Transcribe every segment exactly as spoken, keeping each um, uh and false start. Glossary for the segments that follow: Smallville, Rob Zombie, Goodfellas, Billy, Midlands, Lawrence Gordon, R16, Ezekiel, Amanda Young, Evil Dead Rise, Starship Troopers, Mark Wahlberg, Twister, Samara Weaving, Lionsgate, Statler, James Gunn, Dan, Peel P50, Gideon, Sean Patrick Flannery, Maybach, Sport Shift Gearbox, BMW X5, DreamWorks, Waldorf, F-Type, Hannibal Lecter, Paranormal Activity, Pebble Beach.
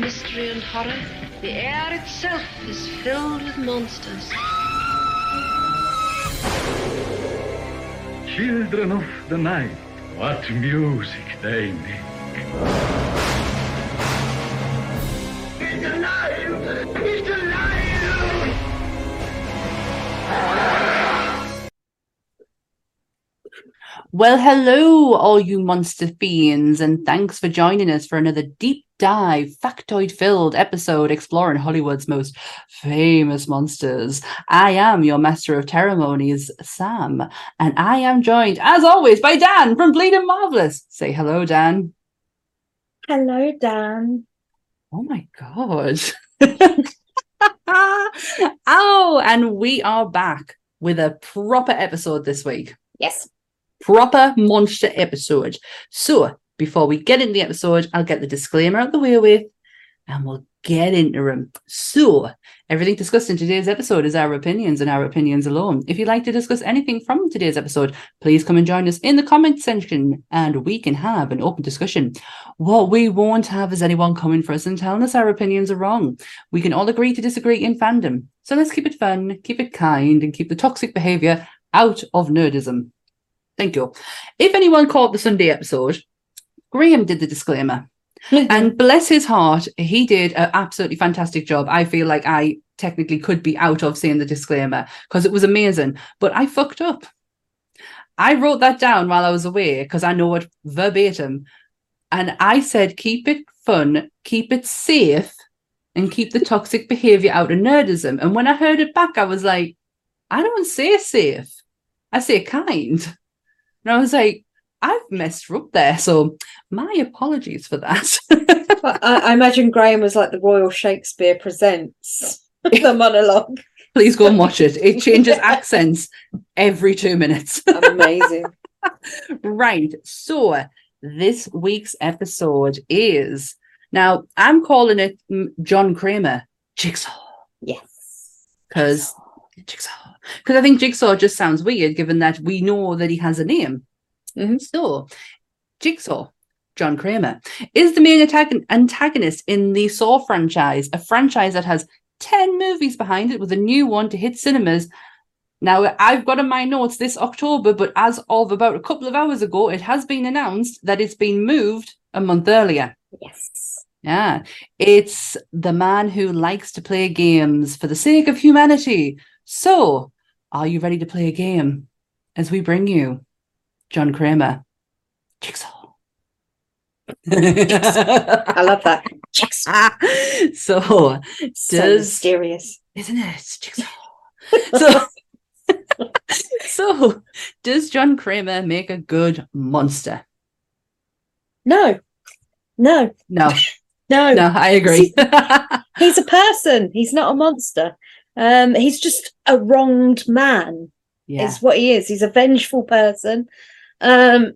mystery and horror, the air itself is filled with monsters. Children of the night, what music they make. He's alive! He's alive! Well, hello, all you monster fiends, and thanks for joining us for another deep dive, factoid-filled episode exploring Hollywood's most famous monsters. I am your master of ceremonies, Sam, and I am joined, as always, by Dan from Bleeding Marvelous. Say hello, Dan. Hello, Dan. Oh my God. Oh, and we are back with a proper episode this week. Yes. Proper monster episode. So, before we get into the episode, I'll get the disclaimer out of the way with, and we'll get into them. So, everything discussed in today's episode is our opinions and our opinions alone. If you'd like to discuss anything from today's episode, please come and join us in the comments section, and we can have an open discussion. What we won't have is anyone coming for us and telling us our opinions are wrong. We can all agree to disagree in fandom. So let's keep it fun, keep it kind, and keep the toxic behaviour out of nerdism. Thank you. If anyone caught the Sunday episode, Graham did the disclaimer, and bless his heart, he did an absolutely fantastic job. I feel like I technically could be out of saying the disclaimer because it was amazing, but I fucked up. I wrote that down while I was away because I know it verbatim, and I said, keep it fun, keep it safe, and keep the toxic behaviour out of nerdism. And when I heard it back, I was like, I don't say safe, I say kind. And I was like, I've messed up there, so my apologies for that. I, I imagine Graham was like the Royal Shakespeare Presents, the monologue. Please go and watch it. It changes accents every two minutes. Amazing. Right, so this week's episode is, now I'm calling it John Kramer, Jigsaw. Yes. Because Jigsaw. Because I think Jigsaw just sounds weird, given that we know that he has a name. Mm-hmm. So, Jigsaw, John Kramer, is the main antagonist in the Saw franchise, a franchise that has ten movies behind it with a new one to hit cinemas. Now, I've got in my notes this October, but as of about a couple of hours ago, it has been announced that it's been moved a month earlier. Yes. Yeah. It's the man who likes to play games for the sake of humanity. So, are you ready to play a game as we bring you John Kramer, Jigsaw. Jigsaw. I love that. Jigsaw. So, it's so does, mysterious, isn't it? Jigsaw. so, so, does John Kramer make a good monster? No, no, no, no. No, I agree. He's a person. He's not a monster. Um, he's just a wronged man. Yeah. Is what he is. He's a vengeful person. Um,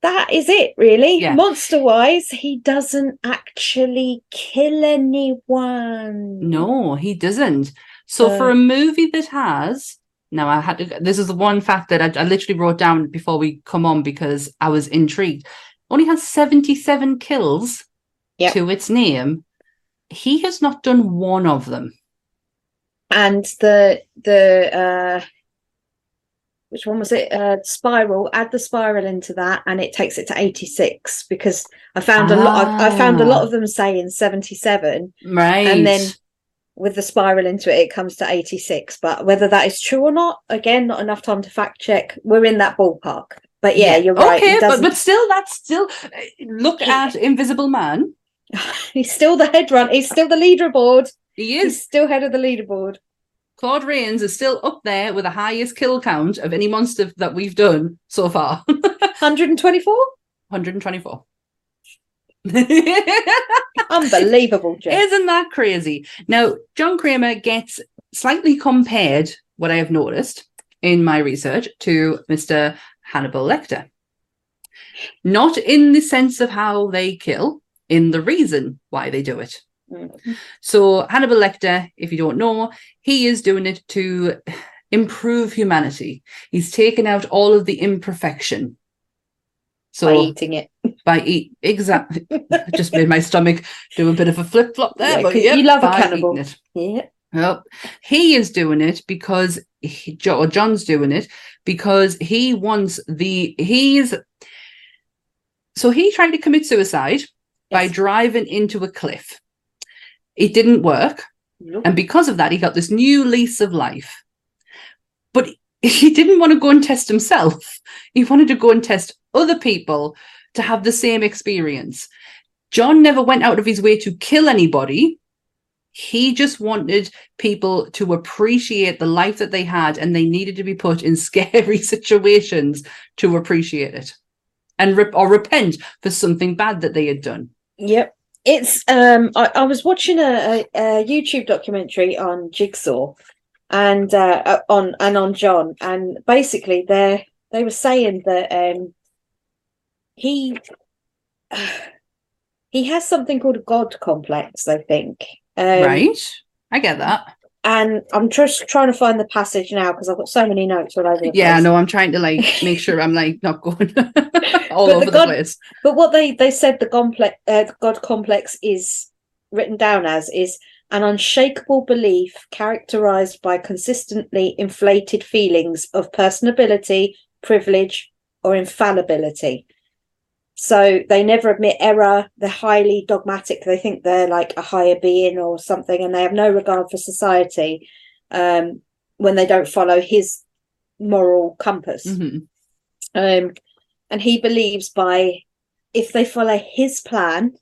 that is it, really. Yeah. Monster wise, he doesn't actually kill anyone. No, he doesn't. So, uh, for a movie that has, now I had to, this is the one fact that I, I literally wrote down before we come on because I was intrigued. Only has seventy-seven kills, yep, to its name. He has not done one of them. And the the. Uh, Which one was it? Uh, spiral. Add the spiral into that, and it takes it to eighty-six. Because I found ah. a lot. Of, I found a lot of them saying seventy-seven, right? And then with the spiral into it, it comes to eighty-six. But whether that is true or not, again, not enough time to fact check. We're in that ballpark. But yeah, you're right. Okay, but but still, that's still look at Invisible Man. He's still the head run. He's still the leaderboard. He is He's still head of the leaderboard. Claude Rains is still up there with the highest kill count of any monster that we've done so far. one hundred twenty-four? one hundred twenty-four. Unbelievable, Jim. Isn't that crazy? Now, John Kramer gets slightly compared, what I have noticed in my research, to Mister Hannibal Lecter. Not in the sense of how they kill, in the reason why they do it. So Hannibal Lecter, if you don't know, he is doing it to improve humanity. He's taken out all of the imperfection. So by eating it. By eat exactly. I just made my stomach do a bit of a flip flop there. Yeah, but yep, you love a cannibal. Yeah. Well, he is doing it because he, or John's doing it because he wants the he's. So he tried to commit suicide yes. by driving into a cliff. It didn't work, nope. and because of that, he got this new lease of life. But he didn't want to go and test himself. He wanted to go and test other people to have the same experience. John never went out of his way to kill anybody. He just wanted people to appreciate the life that they had, and they needed to be put in scary situations to appreciate it and rep- or repent for something bad that they had done. Yep. It's um, I, I was watching a, a, a YouTube documentary on Jigsaw and uh, on and on John, and basically they they were saying that um, he uh, he has something called a God complex, I think. Um, right, I get that, and I'm just trying to find the passage now because I've got so many notes all over the yeah, place. Yeah, no, I'm trying to like make sure I'm like not going all but over the, God, the place. But what they they said the complex, uh, God complex is written down as is an unshakable belief characterized by consistently inflated feelings of personability, privilege, or infallibility. So they never admit error. They're highly dogmatic. They think they're like a higher being or something, and they have no regard for society um, when they don't follow his moral compass. Mm-hmm. Um, and he believes by if they follow his plan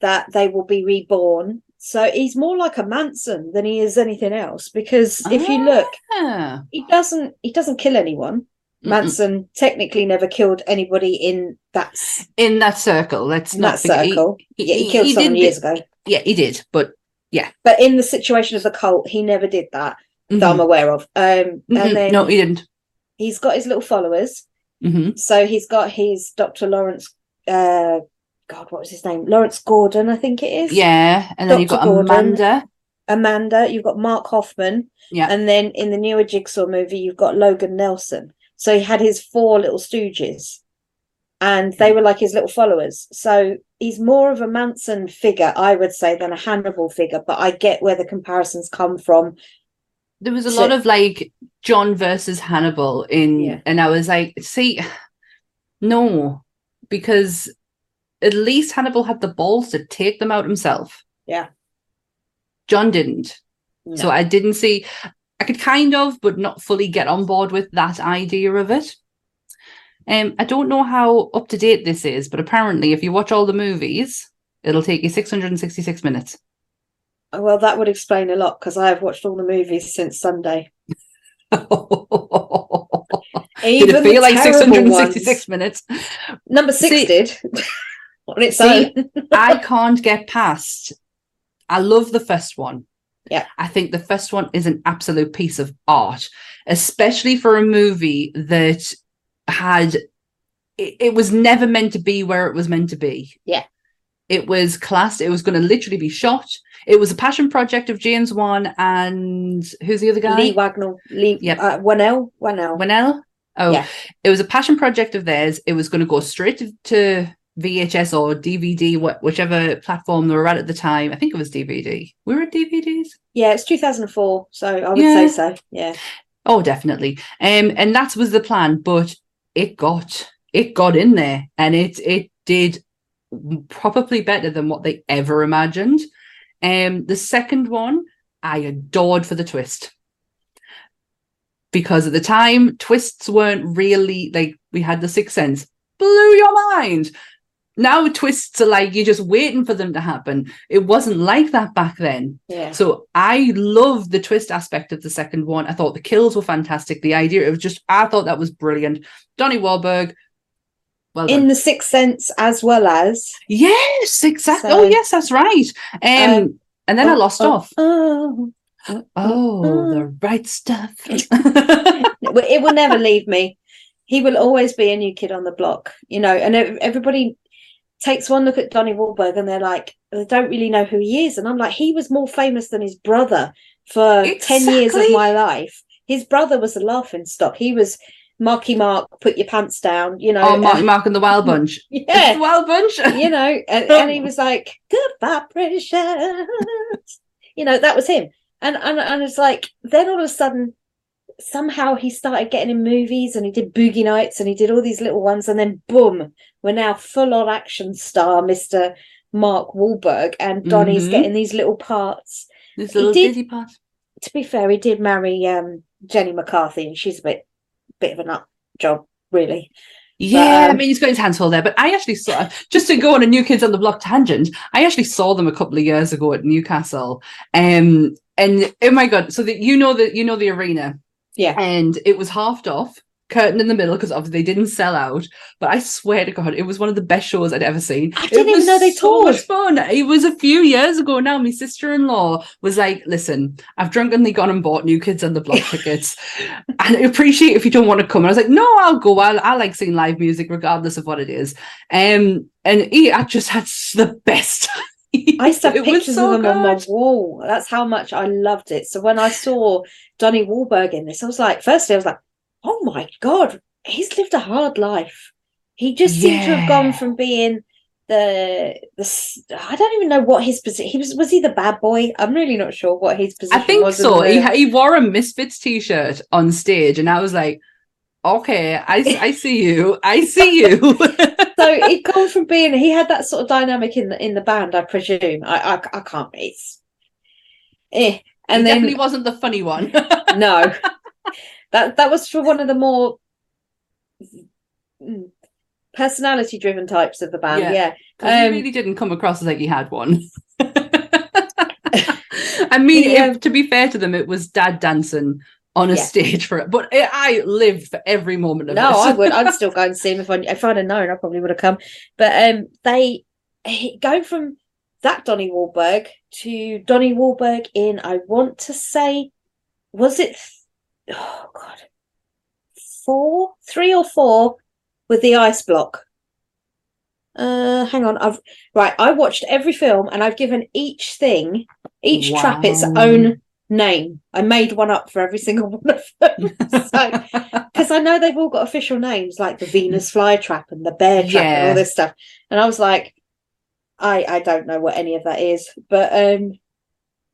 that they will be reborn. So he's more like a Manson than he is anything else, because if ah. you look, he doesn't he doesn't kill anyone. Manson Mm-mm. technically never killed anybody in that in that circle. Let's not that circle. He, he, yeah, he killed he someone did, years ago. Yeah, he did. But yeah, but in the situation of the cult, he never did that mm-hmm. that I'm aware of. Um, mm-hmm. And then no, he didn't. He's got his little followers. Mm-hmm. So he's got his Doctor Lawrence. Uh, God, what was his name? Lawrence Gordon, I think it is. Yeah, and then Doctor you've got Gordon, Amanda. Amanda, you've got Mark Hoffman. Yeah, and then in the newer Jigsaw movie, you've got Logan Nelson. So he had his four little stooges, and they were like his little followers. So he's more of a Manson figure, I would say, than a Hannibal figure. But I get where the comparisons come from. There was a so, lot of like John versus Hannibal in, yeah. and I was like, see, no, because at least Hannibal had the balls to take them out himself. Yeah. John didn't. No. So I didn't see... I could kind of, but not fully get on board with that idea of it. Um, I don't know how up to date this is, but apparently if you watch all the movies, it'll take you six hundred sixty-six minutes. Well, that would explain a lot, because I have watched all the movies since Sunday. Even did it feel like six hundred sixty-six ones. Minutes? Number six see, did. On its see, own. I can't get past. I love the first one. Yeah, I think the first one is an absolute piece of art, especially for a movie that had, it, it was never meant to be where it was meant to be. Yeah. It was classed, it was going to literally be shot. It was a passion project of James Wan and who's the other guy? Lee Whannell. Lee yep. uh, Whannell. Whannell. Whannell? Oh, yeah. It was a passion project of theirs. It was going to go straight to, to V H S or D V D, wh- whichever platform they were at at the time. I think it was D V D. We were at D V Ds? Yeah, it's two thousand four, so I would yeah. say so, yeah. Oh, definitely. Um, and that was the plan, but it got it got in there, and it it did probably better than what they ever imagined. Um, the second one, I adored for the twist. Because at the time, twists weren't really, like, we had The Sixth Sense. Blew your mind. Now twists are like you're just waiting for them to happen. It wasn't like that back then. Yeah. So I loved the twist aspect of the second one. I thought the kills were fantastic. The idea, it was just, I thought that was brilliant. Donnie Wahlberg. Well done. In The Sixth Sense as well as. Yes, exactly. So, oh, yes, that's right. Um, um, and then oh, I lost oh, off. Oh, oh, oh, oh, the right stuff. It will never leave me. He will always be a new kid on the block, you know, and everybody takes one look at Donnie Wahlberg and they're like, they don't really know who he is. And I'm like, he was more famous than his brother for exactly. ten years of my life. His brother was a laughing stock. He was Marky Mark, put your pants down, you know. Oh, Marky Mark and the Wild Bunch. Yeah. It's the Wild Bunch. You know, and, and he was like, good vibrations. You know, that was him. And, and, and it's like, then all of a sudden, somehow he started getting in movies, and he did Boogie Nights, and he did all these little ones, and then boom, we're now full-on action star, Mister Mark Wahlberg, and Donnie's mm-hmm. getting these little parts. This little did, busy part. To be fair, he did marry um, Jenny McCarthy, and she's a bit bit of a nut job, really. Yeah, but, um, I mean, he's got his hands full there. But I actually saw, just to go on a New Kids on the Block tangent, I actually saw them a couple of years ago at Newcastle, um, and oh my god, so that you know that you know the arena, yeah, and it was halved off, curtain in the middle, because obviously they didn't sell out. But I swear to God, it was one of the best shows I'd ever seen. I didn't even know they toured. It was so much fun. It was a few years ago now. My sister-in-law was like, listen, I've drunkenly gone and bought New Kids on the Block tickets. I appreciate if you don't want to come. And I was like, no, I'll go. I'll, I like seeing live music regardless of what it is. Um, and he, I just had the best time. I saw pictures so of them good. On my wall. That's how much I loved it. So when I saw Donnie Wahlberg in this, I was like, firstly, I was like, oh my God, he's lived a hard life. He just yeah. seemed to have gone from being the, the, I don't even know what his position, he was, was he the bad boy? I'm really not sure what his position was. I think was so. He, he wore a Misfits t-shirt on stage, and I was like, okay, I, I see you. I see you. So he'd gone from being, he had that sort of dynamic in the, in the band, I presume. I, I, I can't, it's, eh. And he then, definitely wasn't the funny one. No. That that was for one of the more personality-driven types of the band, yeah. yeah. Um, he really didn't come across as like he had one. I mean, yeah. if, to be fair to them, it was dad dancing on a yeah. stage for it. But it, I lived for every moment of no, it. No, I would. I'd still go and see him. If, I, if I'd have known, I probably would have come. But um, they going from that Donnie Wahlberg to Donnie Wahlberg in, I want to say, was it... oh god four three or four with the ice block uh hang on I've right I watched every film, and I've given each thing each wow. trap its own name. I made one up for every single one of them, because so, I know they've all got official names, like the Venus flytrap and the bear trap yeah. and all this stuff, and I was like, I I don't know what any of that is, but um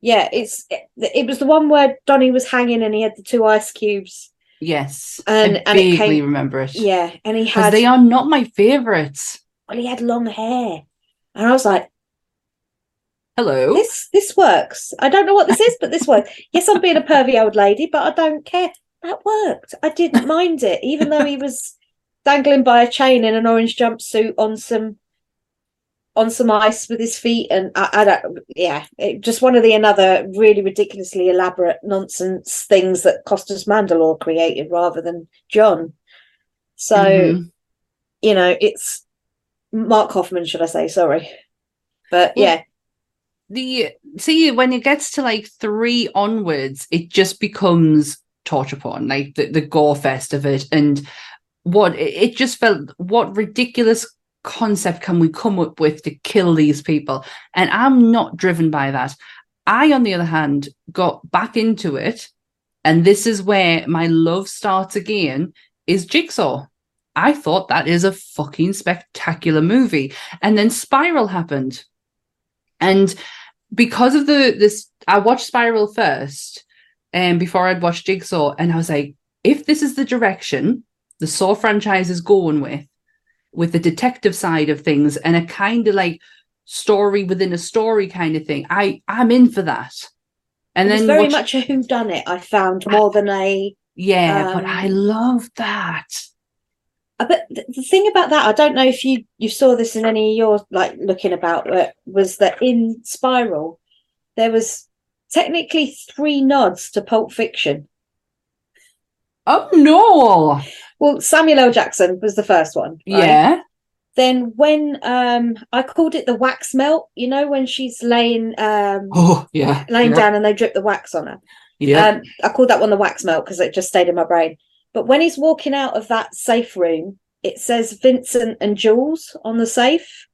yeah, it's it, it was the one where Donnie was hanging and he had the two ice cubes. Yes, and I and vaguely it came, remember it. Yeah, and he had. They are not my favourites. Well, he had long hair, and I was like, "Hello, this this works." I don't know what this is, but this works. Yes, I'm being a pervy old lady, but I don't care. That worked. I didn't mind it, even though he was dangling by a chain in an orange jumpsuit on some. on some ice with his feet, and I, I don't, yeah, it, just one of the another really ridiculously elaborate nonsense things that Costas Mandylor created rather than John. So, mm-hmm. you know, it's Mark Hoffman, should I say, sorry. But well, yeah. the see, when it gets to like three onwards, it just becomes torture porn, like the, the gore fest of it. And what, it, it just felt, what ridiculous concept can we come up with to kill these people? And I'm not driven by that. I, on the other hand, got back into it, and this is where my love starts again, is Jigsaw. I thought that is a fucking spectacular movie. And then Spiral happened, and because of the this I watched Spiral first, and um, before I'd watched Jigsaw, and I was like, if this is the direction the Saw franchise is going with with the detective side of things, and a kind of like story within a story kind of thing, I I'm in for that. And then very watch... much a whodunit, I found, more I... than a yeah. Um... But I love that. But the thing about that, I don't know if you you saw this in any of your like looking about, was that in Spiral there was technically three nods to Pulp Fiction. Oh no. Well, Samuel L. Jackson was the first one. Right? Yeah. Then when um, I called it the wax melt, you know, when she's laying um, oh, yeah. laying yeah. down and they drip the wax on her. Yeah. Um, I called that one the wax melt because it just stayed in my brain. But when he's walking out of that safe room, it says Vincent and Jules on the safe.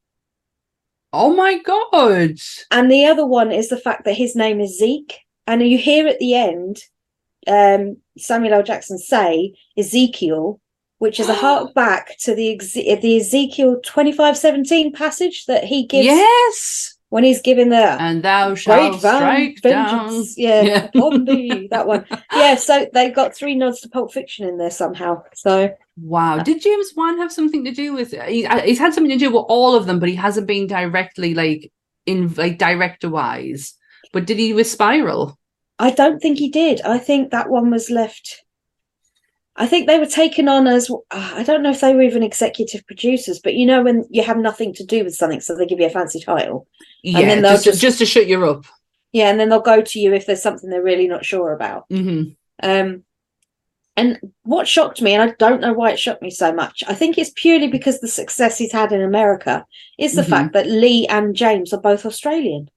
Oh, my God. And the other one is the fact that his name is Zeke. And you hear at the end um, Samuel L. Jackson say Ezekiel, which is a hark back to the the Ezekiel twenty-five seventeen passage that he gives. Yes. When he's given the and thou shalt strike vengeance. Down. Yeah, yeah. Upon thee, that one. Yeah, so they've got three nods to Pulp Fiction in there somehow. So wow. Did James Wan have something to do with it? He, he's had something to do with all of them, but he hasn't been directly like in like director wise. But did he with Spiral? I don't think he did. I think that one was left. I think they were taken on as, I don't know if they were even executive producers, but you know when you have nothing to do with something, so they give you a fancy title. Yeah, and then they'll just, just, just to shut you up. Yeah, and then they'll go to you if there's something they're really not sure about. Mm-hmm. Um, and what shocked me, and I don't know why it shocked me so much, I think it's purely because the success he's had in America is the mm-hmm. fact that Lee and James are both Australian.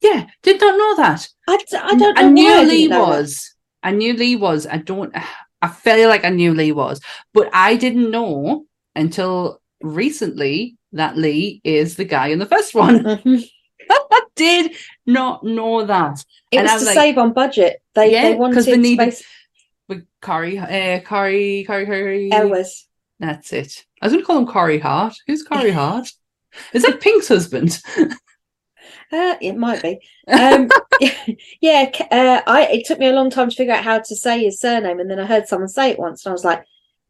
Yeah, did not know that. I, I don't know I knew why Lee I know was. That. I knew Lee was. I don't... I feel like I knew Lee was, but I didn't know until recently that Lee is the guy in the first one. I did not know that. It and was, was to like, save on budget. They yeah, they wanted they needed, space. With Cary, uh, Cary, Cary, Cary Elwes. That's it. I was going to call him Cary Hart. Who's Cary Hart? Is that Pink's husband? Uh, it might be. Um, yeah, uh, I. It took me a long time to figure out how to say his surname, and then I heard someone say it once, and I was like,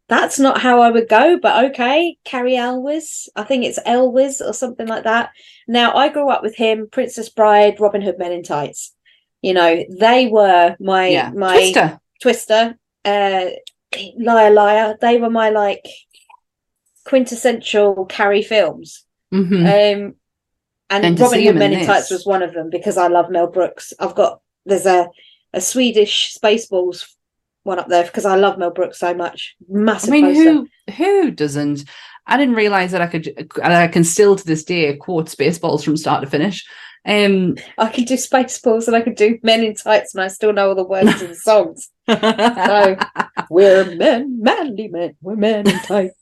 that's not how I would go, but okay, Cary Elwes. I think it's Elwes or something like that. Now, I grew up with him, Princess Bride, Robin Hood, Men in Tights. You know, they were my... Yeah. my Twister. Twister, uh, Liar Liar. They were my, like, quintessential Cary films. Mm-hmm. Um And, and Robin Hood Men in Tights was one of them because I love Mel Brooks. I've got, there's a, a Swedish Spaceballs one up there because I love Mel Brooks so much. Massive I mean, poster. who who doesn't? I didn't realise that I could, and I can still to this day quote Spaceballs from start to finish. Um, I could do Spaceballs and I could do Men in Tights and I still know all the words and songs. So we're men, manly men, we're men in tights.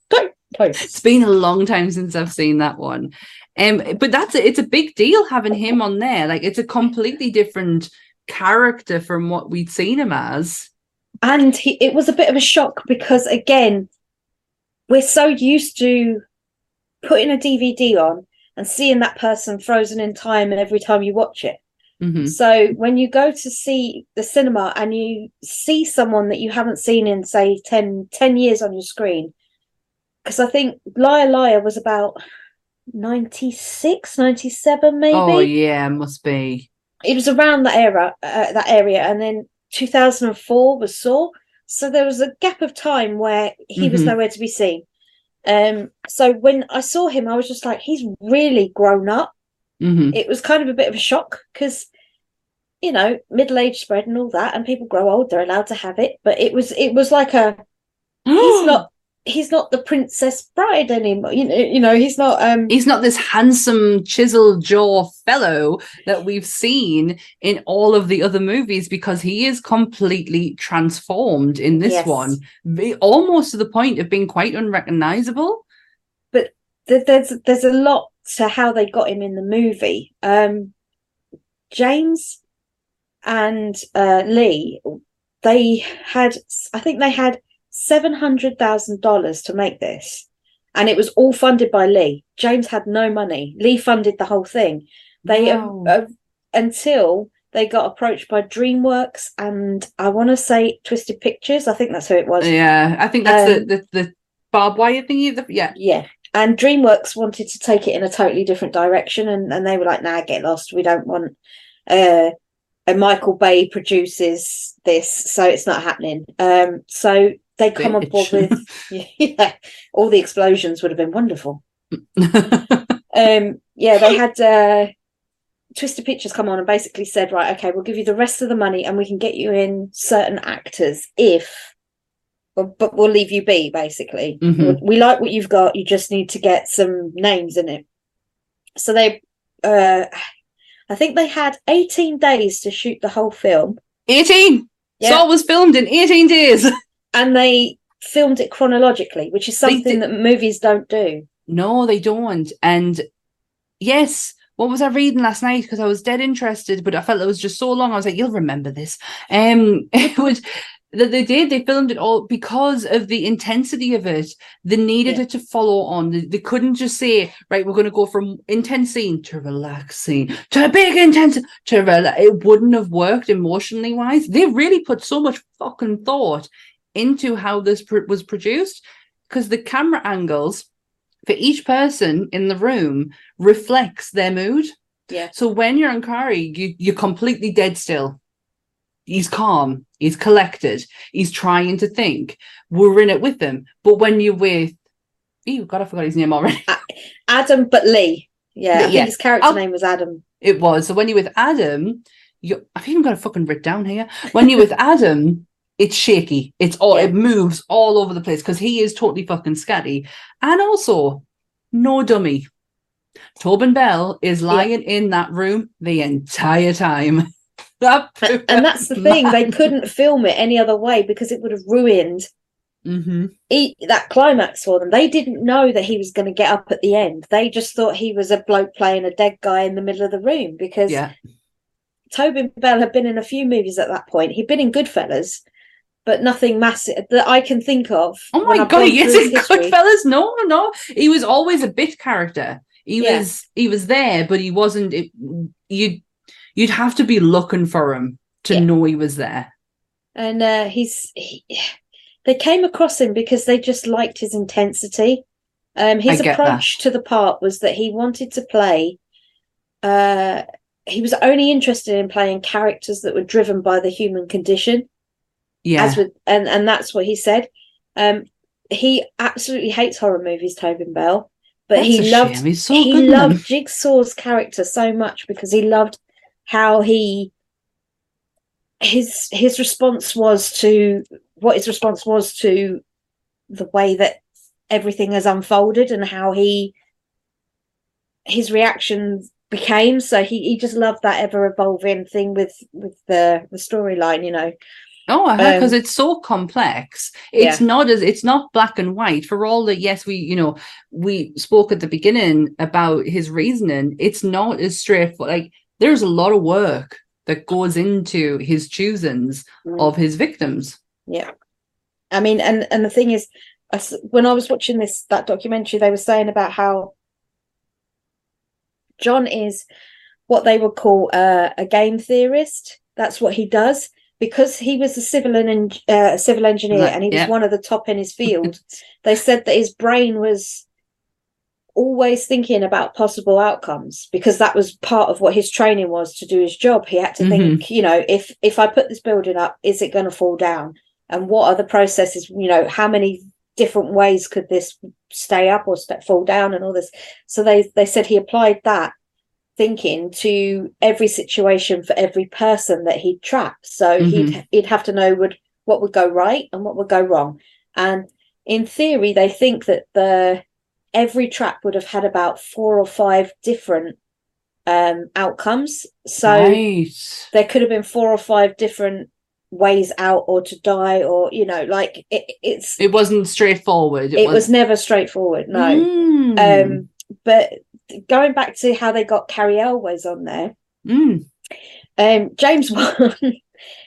Tight. It's been a long time since I've seen that one. Um, but that's a, it's a big deal having him on there. Like, it's a completely different character from what we'd seen him as. And he, it was a bit of a shock because, again, we're so used to putting a D V D on and seeing that person frozen in time every time you watch it. Mm-hmm. So when you go to see the cinema and you see someone that you haven't seen in, say, ten, ten years on your screen, because I think Liar Liar was about ninety-six, ninety-seven maybe. Oh, yeah, must be. It was around that era, uh, that area. And then two thousand four was Saw. So there was a gap of time where he mm-hmm. was nowhere to be seen. Um, so when I saw him, I was just like, he's really grown up. Mm-hmm. It was kind of a bit of a shock because, you know, middle-aged spread and all that, and people grow old, they're allowed to have it. But it was, it was like a, he's not... He's not the Princess Bride anymore. You know, you know, he's not... Um... He's not this handsome, chisel-jaw fellow that we've seen in all of the other movies because he is completely transformed in this yes. one, almost to the point of being quite unrecognisable. But th- there's there's a lot to how they got him in the movie. Um, James and uh, Lee, they had... I think they had... seven hundred thousand dollars to make this, and it was all funded by Lee. James had no money. Lee funded the whole thing. They wow. uh, uh, until they got approached by DreamWorks and I want to say Twisted Pictures. I think that's who it was. Yeah, I think that's um, the, the the barbed wire thingy. The, yeah, yeah. And DreamWorks wanted to take it in a totally different direction, and, and they were like, "Nah, get lost. We don't want." Uh, and Michael Bay produces this, so it's not happening. Um, so. They come bitch. on board with yeah, all the explosions would have been wonderful. um, yeah, they had uh, Twisted Pictures come on and basically said, right, okay, we'll give you the rest of the money and we can get you in certain actors if, but, but we'll leave you be, basically. Mm-hmm. We like what you've got. You just need to get some names in it. So they, uh, I think they had eighteen days to shoot the whole film. eighteen Yeah. So it was filmed in eighteen days. And they filmed it chronologically, which is something they, they, that movies don't do. No, they don't. And yes, what was I reading last night? Because I was dead interested, but I felt it was just so long. I was like, you'll remember this. Um, it was that they did. They filmed it all because of the intensity of it. They needed yeah. it to follow on. They, they couldn't just say, right, we're going to go from intense scene to relaxed scene to a big intense to relax. It wouldn't have worked emotionally wise. They really put so much fucking thought into how this pr- was produced, because the camera angles for each person in the room reflects their mood. Yeah. So when you're on Cary, you, you're completely dead still. He's calm. He's collected. He's trying to think. We're in it with him. But when you're with... Ew, God, I forgot his name already. Adam, but Lee. Yeah, I think yeah. his character I'll... name was Adam. It was. So when you're with Adam... You're... I've even got it fucking written down here. When you're with Adam... It's shaky. It's all. Yeah. It moves all over the place because he is totally fucking scatty. And also, no dummy. Tobin Bell is lying yeah. in that room the entire time. that and, and that's the mad. thing. They couldn't film it any other way because it would have ruined mm-hmm. e- that climax for them. They didn't know that he was going to get up at the end. They just thought he was a bloke playing a dead guy in the middle of the room because yeah. Tobin Bell had been in a few movies at that point. He'd been in Goodfellas. But nothing massive that I can think of. Oh my God, he isn't Goodfellas. No, no. He was always a bit character. He yeah. was he was there, but he wasn't. It, you'd, you'd have to be looking for him to yeah. know he was there. And uh, he's he, they came across him because they just liked his intensity. Um, his approach that. to the part was that he wanted to play. Uh, he was only interested in playing characters that were driven by the human condition. Yeah, as with, and, and that's what he said. Um, he absolutely hates horror movies, Tobin Bell, but that's he loved so he good, loved man. Jigsaw's character so much because he loved how he his his response was to what his response was to the way that everything has unfolded and how he his reaction became. So he, he just loved that ever evolving thing with with the the storyline, you know. Oh, I heard because um, it's so complex. It's yeah. not as it's not black and white. For all that, yes, we you know we spoke at the beginning about his reasoning. It's not as straightforward. Like there's a lot of work that goes into his choosings mm. of his victims. Yeah, I mean, and and the thing is, when I was watching this that documentary, they were saying about how John is what they would call uh, a game theorist. That's what he does. Because he was a civil and uh, civil engineer, like, and he was yeah. one of the top in his field, they said that his brain was always thinking about possible outcomes because that was part of what his training was to do his job. He had to mm-hmm. think, you know, if if I put this building up, is it going to fall down? And what are the processes? You know, how many different ways could this stay up or st- fall down, and all this? So they they said he applied that thinking to every situation for every person that he'd trapped. So mm-hmm. he'd he'd have to know would what would go right and what would go wrong. And in theory, they think that the every trap would have had about four or five different um, outcomes. So nice. There could have been four or five different ways out or to die or, you know, like it, it's... It wasn't straightforward. It, it was... was never straightforward, no. Mm. Um, but... Going back to how they got Cary Elwes on there, mm. um, James Wan,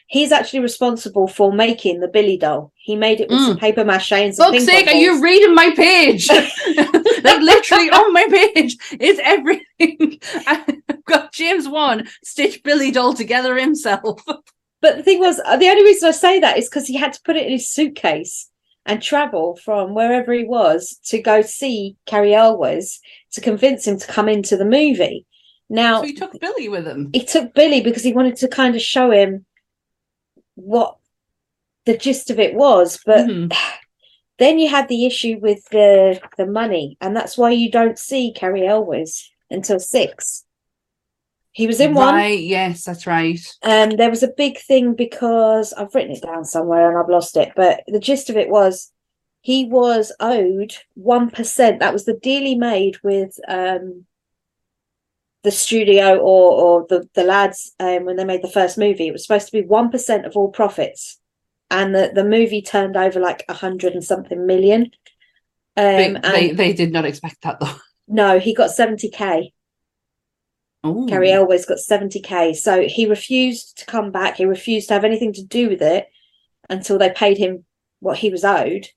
he's actually responsible for making the Billy doll. He made it with mm. some paper mache and some things. For fuck's sake, are you reading my page? Like literally on my page is everything. I've got James Wan stitched Billy doll together himself. But the thing was, the only reason I say that is because he had to put it in his suitcase and travel from wherever he was to go see Cary Elwes to convince him to come into the movie. Now, so he took Billy with him. He took Billy because he wanted to kind of show him what the gist of it was. But mm-hmm. then you had the issue with the the money, and that's why you don't see Cary Elwes until six. He was in one. Right, yes, that's right. Um, there was a big thing because I've written it down somewhere and I've lost it. But the gist of it was he was owed one percent. That was the deal he made with um, the studio or, or the, the lads um, when they made the first movie. It was supposed to be one percent of all profits. And the, the movie turned over like a hundred and something million. Um, they, and they, they did not expect that, though. No, he got seventy K. Ooh. Cary Elwes got seventy K. So he refused to come back. He refused to have anything to do with it until they paid him what he was owed.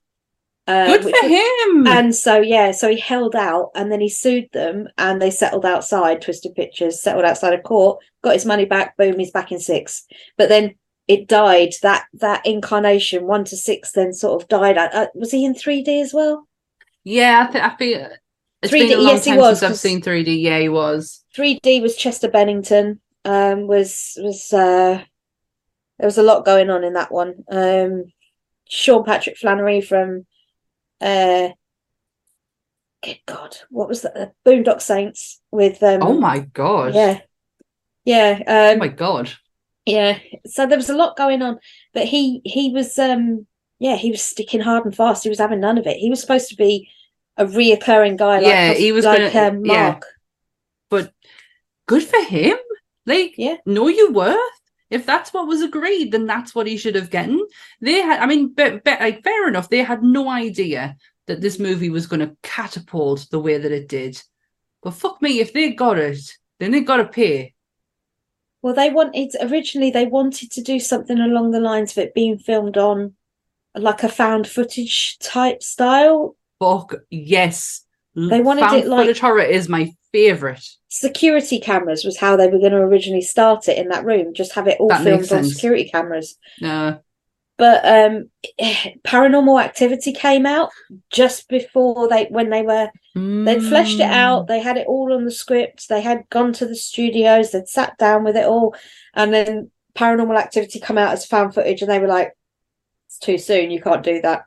Uh, Good for which, him. And so, yeah, so he held out, and then he sued them, and they settled outside Twisted Pictures, settled outside of court, got his money back, boom, he's back in six. But then it died. That that incarnation, one to six, then sort of died. Uh, was he in three D as well? Yeah, I, th- I think it's three D, been a long yes, time he was, since I've seen three D. Yeah, he was. three D was Chester Bennington. Um, was was uh, there was a lot going on in that one. Um, Sean Patrick Flannery from. Uh, good God, what was that? Uh, Boondock Saints with um. Oh my God! Yeah, yeah. Um, oh my God! Yeah. So there was a lot going on, but he he was um yeah he was sticking hard and fast. He was having none of it. He was supposed to be a reoccurring guy. Like, yeah, he was like gonna, um, Mark. Yeah. But good for him. Like, yeah, know your worth. If that's what was agreed, then that's what he should have gotten. They had, I mean, be, be, like, fair enough. They had no idea that this movie was going to catapult the way that it did. But fuck me, if they got it, then they got to pay. Well, they wanted, originally they wanted to do something along the lines of it being filmed on like a found footage type style. Fuck, yes. They wanted found it like... footage horror is my favourite. Security cameras was how they were going to originally start it in that room. Just have it all that filmed on security cameras. No, but um, Paranormal Activity came out just before they when they were mm. they'd fleshed it out. They had it all on the script. They had gone to the studios. They'd sat down with it all, and then Paranormal Activity come out as found footage, and they were like, "It's too soon. You can't do that."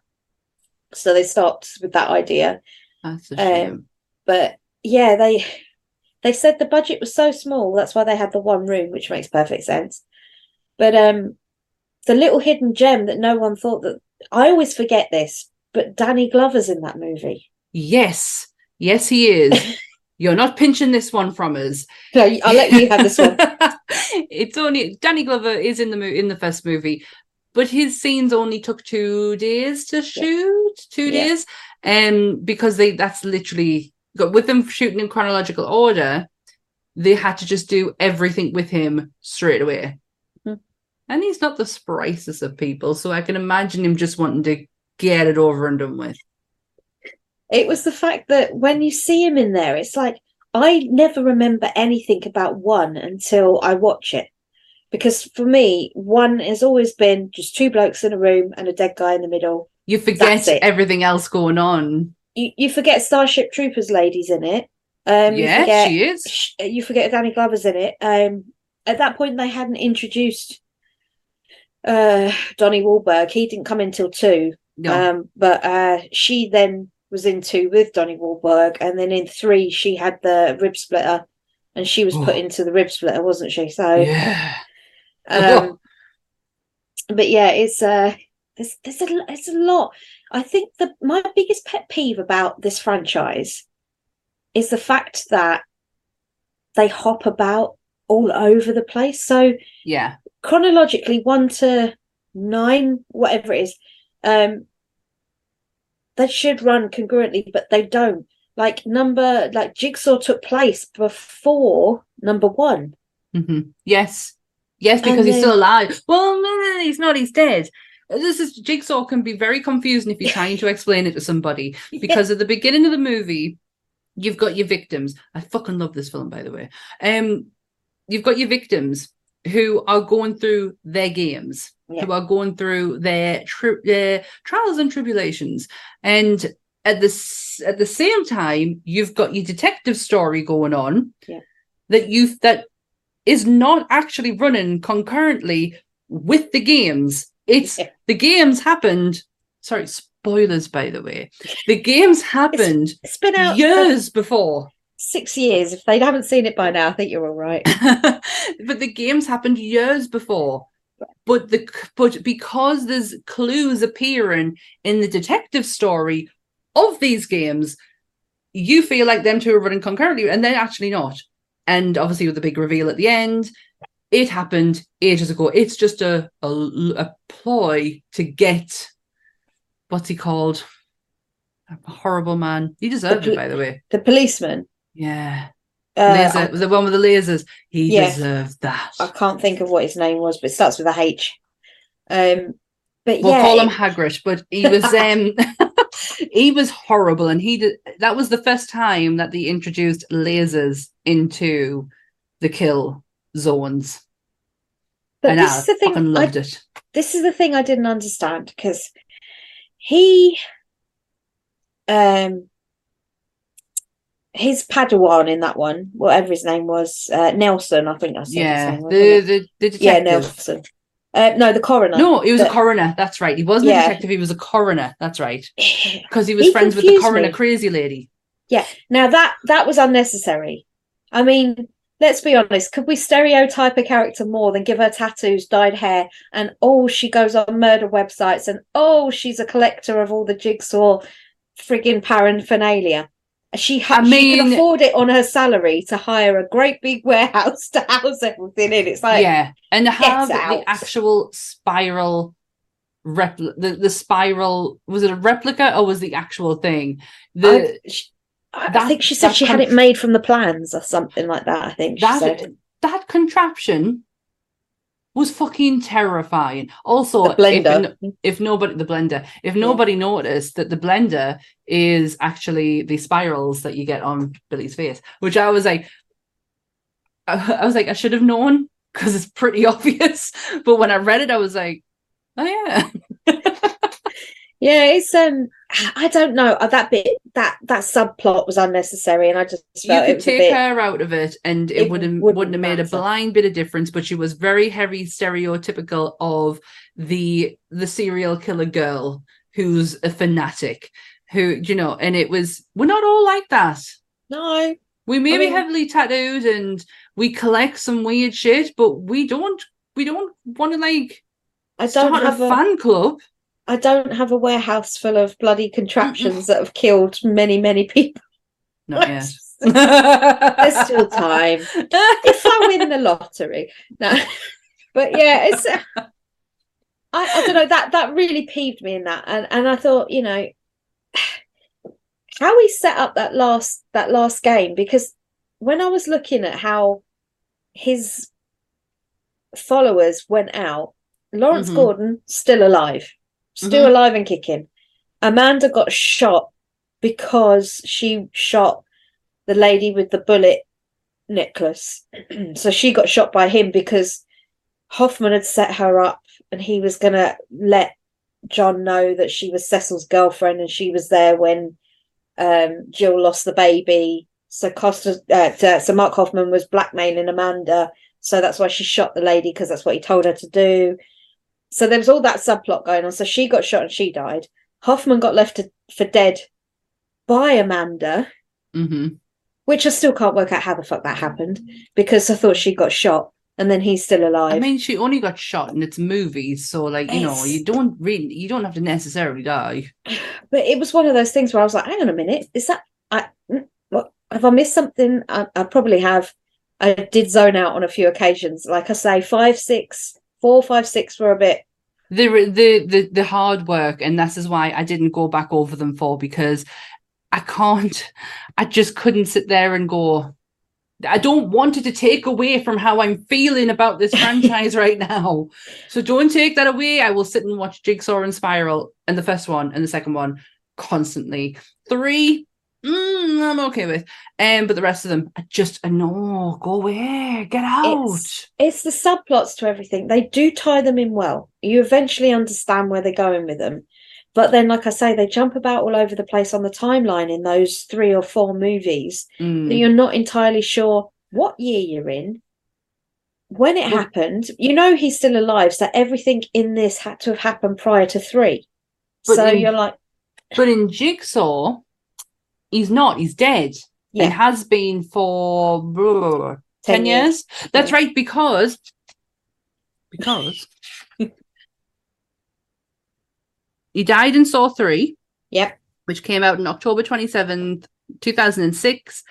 So they stopped with that idea. That's a shame. Um, but yeah, they. They said the budget was so small, that's why they had the one room, which makes perfect sense. But um, the little hidden gem that no one thought that... I always forget this, but Danny Glover's in that movie. Yes. Yes, he is. You're not pinching this one from us. No, I'll let you have this one. It's only... Danny Glover is in the mo- in the first movie, but his scenes only took two days to shoot. Yeah. Two yeah. days. Um, because they that's literally... with them shooting in chronological order, they had to just do everything with him straight away. Mm-hmm. And he's not the spricest of people, so I can imagine him just wanting to get it over and done with. It was the fact that when you see him in there, it's like, I never remember anything about one until I watch it. Because for me, one has always been just two blokes in a room and a dead guy in the middle. You forget everything else going on. You, you forget Starship Troopers lady's in it. Um, yeah, you forget, she is. Sh- you forget Danny Glover's in it. Um, at that point, they hadn't introduced uh, Donnie Wahlberg. He didn't come in till two. No. Um, but uh, she then was in two with Donnie Wahlberg. And then in three, she had the rib splitter. And she was oh. put into the rib splitter, wasn't she? So, yeah. Um, but yeah, it's... Uh, There's, there's, a, there's a lot. I think the my biggest pet peeve about this franchise is the fact that they hop about all over the place. So yeah, chronologically, one to nine, whatever it is, um, they should run congruently, but they don't. Like number, like Jigsaw took place before number one. Mm-hmm. Yes, yes, because then, he's still alive. Well, no, no, he's not. He's dead. This is Jigsaw can be very confusing if you're trying to explain it to somebody, because at the beginning of the movie, you've got your victims. I fucking love this film, by the way. Um, you've got your victims who are going through their games, yeah. who are going through their, tri- their trials and tribulations, and at the at the same time, you've got your detective story going on yeah. that you that is not actually running concurrently with the games. It's yeah. the games happened. Sorry, spoilers, by the way. The games happened it's, it's been out years before. Six years. If they haven't seen it by now, I think you're all right. But the games happened years before. But the but because there's clues appearing in the detective story of these games, you feel like them two are running concurrently, and they're actually not. And obviously, with the big reveal at the end. It happened ages ago. It's just a, a, a ploy to get, what's he called? A horrible man. He deserved the, it, by the way. The policeman? Yeah. Uh, I, the one with the lasers. He yeah, deserved that. I can't think of what his name was, but it starts with a H. Um, but we'll yeah, call him Hagrid. But he was um, he was horrible, and he did, that was the first time that they introduced lasers into the kill zones. But and this I is the thing. I loved I, it. This is the thing I didn't understand, because he, um. his Padawan in that one, whatever his name was, uh, Nelson, I think I said yeah, his name. The, the, the detective. Yeah, Nelson. Uh, no, the coroner. No, he was the, a coroner. That's right. He wasn't yeah. a detective. He was a coroner. That's right. Because he was he friends with the coroner me. crazy lady. Yeah. Now, that, that was unnecessary. I mean, let's be honest. Could we stereotype a character more than give her tattoos, dyed hair, and, oh, she goes on murder websites, and, oh, she's a collector of all the Jigsaw friggin' paraphernalia? She, ha- I mean, she can afford it on her salary to hire a great big warehouse to house everything in. It's like, yeah, and have out. the actual spiral repl- the, the spiral, was it a replica or was the actual thing? The, I, she, I that, think she said she con- had it made from the plans or something like that. I think that, she said. that contraption was fucking terrifying. Also, if, if nobody, the blender, if nobody yeah. noticed that the blender is actually the spirals that you get on Billy's face, which I was like, I, I was like, I should have known, because it's pretty obvious. But when I read it, I was like, oh yeah, yeah. It's um, I don't know that bit that that subplot was unnecessary, and I just felt you could it was take a bit, her out of it, and it, it wouldn't wouldn't have made matter. a blind bit of difference. But she was very heavy stereotypical of the the serial killer girl who's a fanatic, who you know, and it was we're not all like that. No, we may I mean, be heavily tattooed and we collect some weird shit, but we don't we don't want to like I don't start have a fan a... club. I don't have a warehouse full of bloody contraptions that have killed many, many people. Not yet. There's still time. If I win the lottery. No. But yeah, it's uh, I, I don't know, that that really peeved me in that. And and I thought, you know, how we set up that last that last game, because when I was looking at how his followers went out, Lawrence mm-hmm. Gordon still alive. Still mm-hmm. alive and kicking. Amanda got shot because she shot the lady with the bullet necklace. So she got shot by him because Hoffman had set her up, and he was going to let John know that she was Cecil's girlfriend, and she was there when um, Jill lost the baby. So Costas, uh, so Mark Hoffman was blackmailing Amanda. So that's why she shot the lady, because that's what he told her to do. So there was all that subplot going on. So she got shot and she died. Hoffman got left to, for dead by Amanda, mm-hmm. which I still can't work out how the fuck that happened, because I thought she got shot and then he's still alive. I mean, she only got shot in its movies, so like you yes. know, you don't really, you don't have to necessarily die. But it was one of those things where I was like, hang on a minute, is that I? What, have I missed something? I, I probably have. I did zone out on a few occasions. Like I say, five, six. Four, five, six were a bit the, the the the hard work, and this is why I didn't go back over them four, because I can't, I just couldn't sit there and go. I don't want it to take away from how I'm feeling about this franchise right now, so don't take that away. I will sit and watch Jigsaw and Spiral and the first one and the second one constantly. Three, mm, I'm okay with, um, but the rest of them, I just uh, no, go away, get out. It's, it's the subplots to everything. They do tie them in well. You eventually understand where they're going with them, but then, like I say, they jump about all over the place on the timeline in those three or four movies. Mm. So you're not entirely sure what year you're in, when it well, happened. You know he's still alive, so everything in this had to have happened prior to three. So in, you're like, but in Jigsaw. He's not. He's dead. Yeah. And has been for blah, ten, ten years. years. That's yeah. right, because because he died in Saw three. Yep. Which came out in October twenty seventh, two thousand and six.